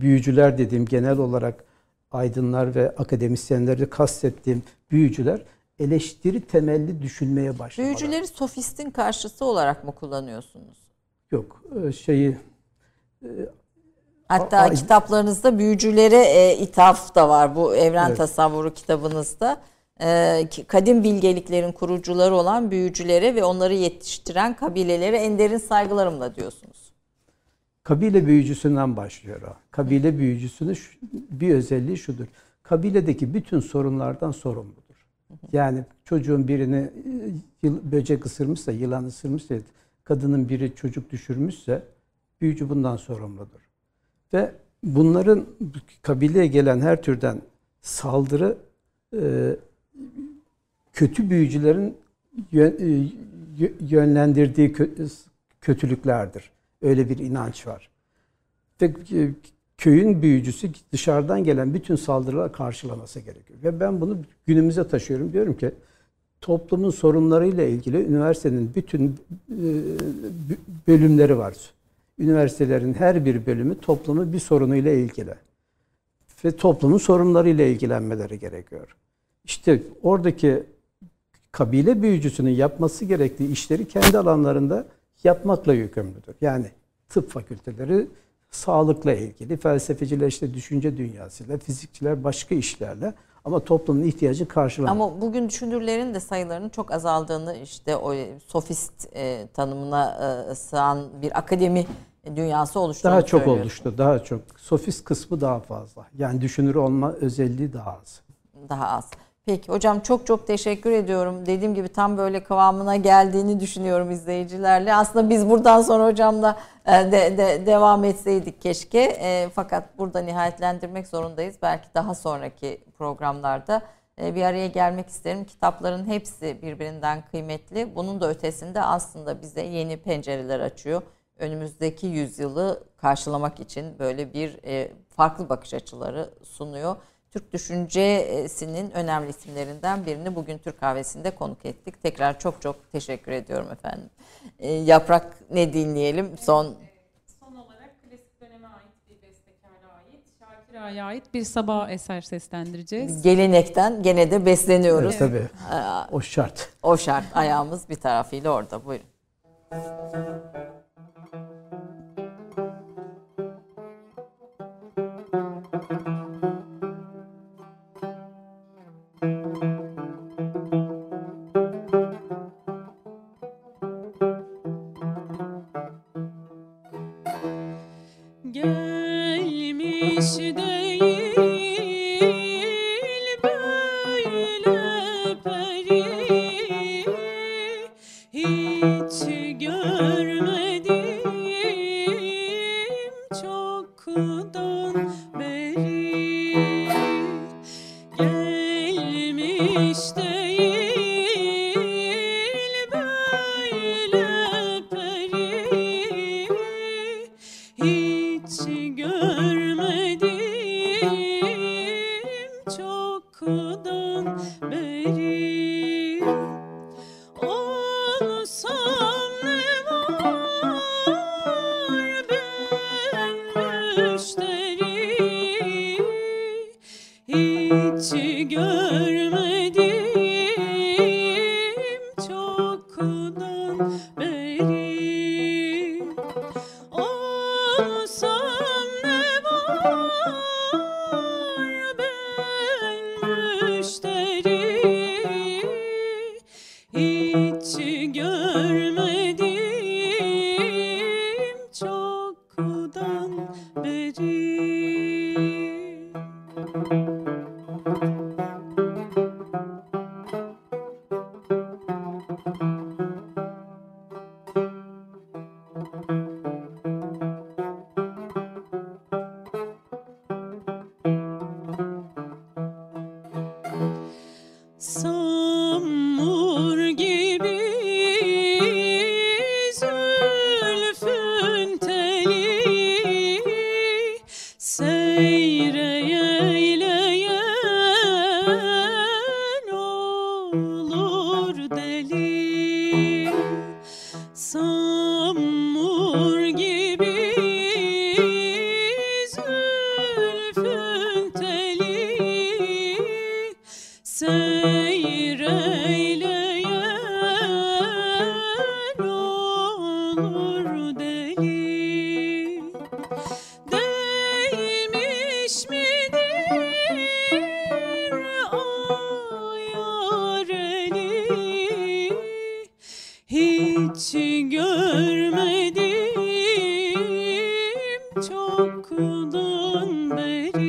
büyücüler dediğim genel olarak aydınlar ve akademisyenleri kastettiğim büyücüler eleştiri temelli düşünmeye başlamalar. Büyücüleri sofistin karşısı olarak mı kullanıyorsunuz? Yok. Şeyi... Hatta a, kitaplarınızda büyücülere e, ithaf da var. Bu Evren evet. Tasavvuru kitabınızda. E, kadim bilgeliklerin kurucuları olan büyücülere ve onları yetiştiren kabilelere en derin saygılarımla diyorsunuz. Kabile büyücüsünden başlıyor. Ha. Kabile büyücüsünün bir özelliği şudur. Kabiledeki bütün sorunlardan sorumlu. Yani çocuğun birini böcek ısırmışsa, yılan ısırmışsa, kadının biri çocuk düşürmüşse büyücü bundan sorumludur. Ve bunların kabileye gelen her türden saldırı kötü büyücülerin yönlendirdiği kötülüklerdir. Öyle bir inanç var. Ve köyün büyücüsü dışarıdan gelen bütün saldırılara karşılaması gerekiyor. Ve ben bunu günümüze taşıyorum. Diyorum ki toplumun sorunlarıyla ilgili üniversitenin bütün bölümleri var. Üniversitelerin her bir bölümü toplumun bir sorunuyla ilgili. Ve toplumun sorunlarıyla ilgilenmeleri gerekiyor. İşte oradaki kabile büyücüsünün yapması gerektiği işleri kendi alanlarında yapmakla yükümlüdür. Yani tıp fakülteleri sağlıkla ilgili, felsefeciler işte düşünce dünyasıyla, fizikçiler başka işlerle ama toplumun ihtiyacı karşılanıyor. Ama bugün düşünürlerin de sayılarının çok azaldığını işte o sofist e, tanımına e, sığan bir akademi dünyası oluştuğunu daha çok oluştu, daha çok. Sofist kısmı daha fazla. Yani düşünür olma özelliği daha az. Daha az. Peki hocam çok çok teşekkür ediyorum. Dediğim gibi tam böyle kıvamına geldiğini düşünüyorum izleyicilerle. Aslında biz buradan sonra hocamla de, de, devam etseydik keşke. E, fakat burada nihayetlendirmek zorundayız. Belki daha sonraki programlarda e, bir araya gelmek isterim. Kitapların hepsi birbirinden kıymetli. Bunun da ötesinde aslında bize yeni pencereler açıyor. Önümüzdeki yüzyılı karşılamak için böyle bir e, farklı bakış açıları sunuyor. Türk düşüncesinin önemli isimlerinden birini bugün Türk Kahvesi'nde konuk ettik. Tekrar çok çok teşekkür ediyorum efendim. E, Yaprak ne dinleyelim? Son evet, son olarak klasik döneme ait bir bestekara ait, Şakira'ya ait bir sabah eser seslendireceğiz. Gelenekten gene de besleniyoruz. Evet, tabii. Evet. O şart. O şart. Ayağımız bir tarafıyla orada. Buyurun. Beri olsam ne var? hiç görmedim çoktan beri.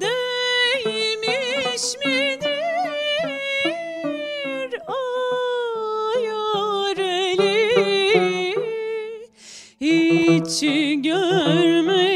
Değmiş midir ayar eli, hiç görmedim.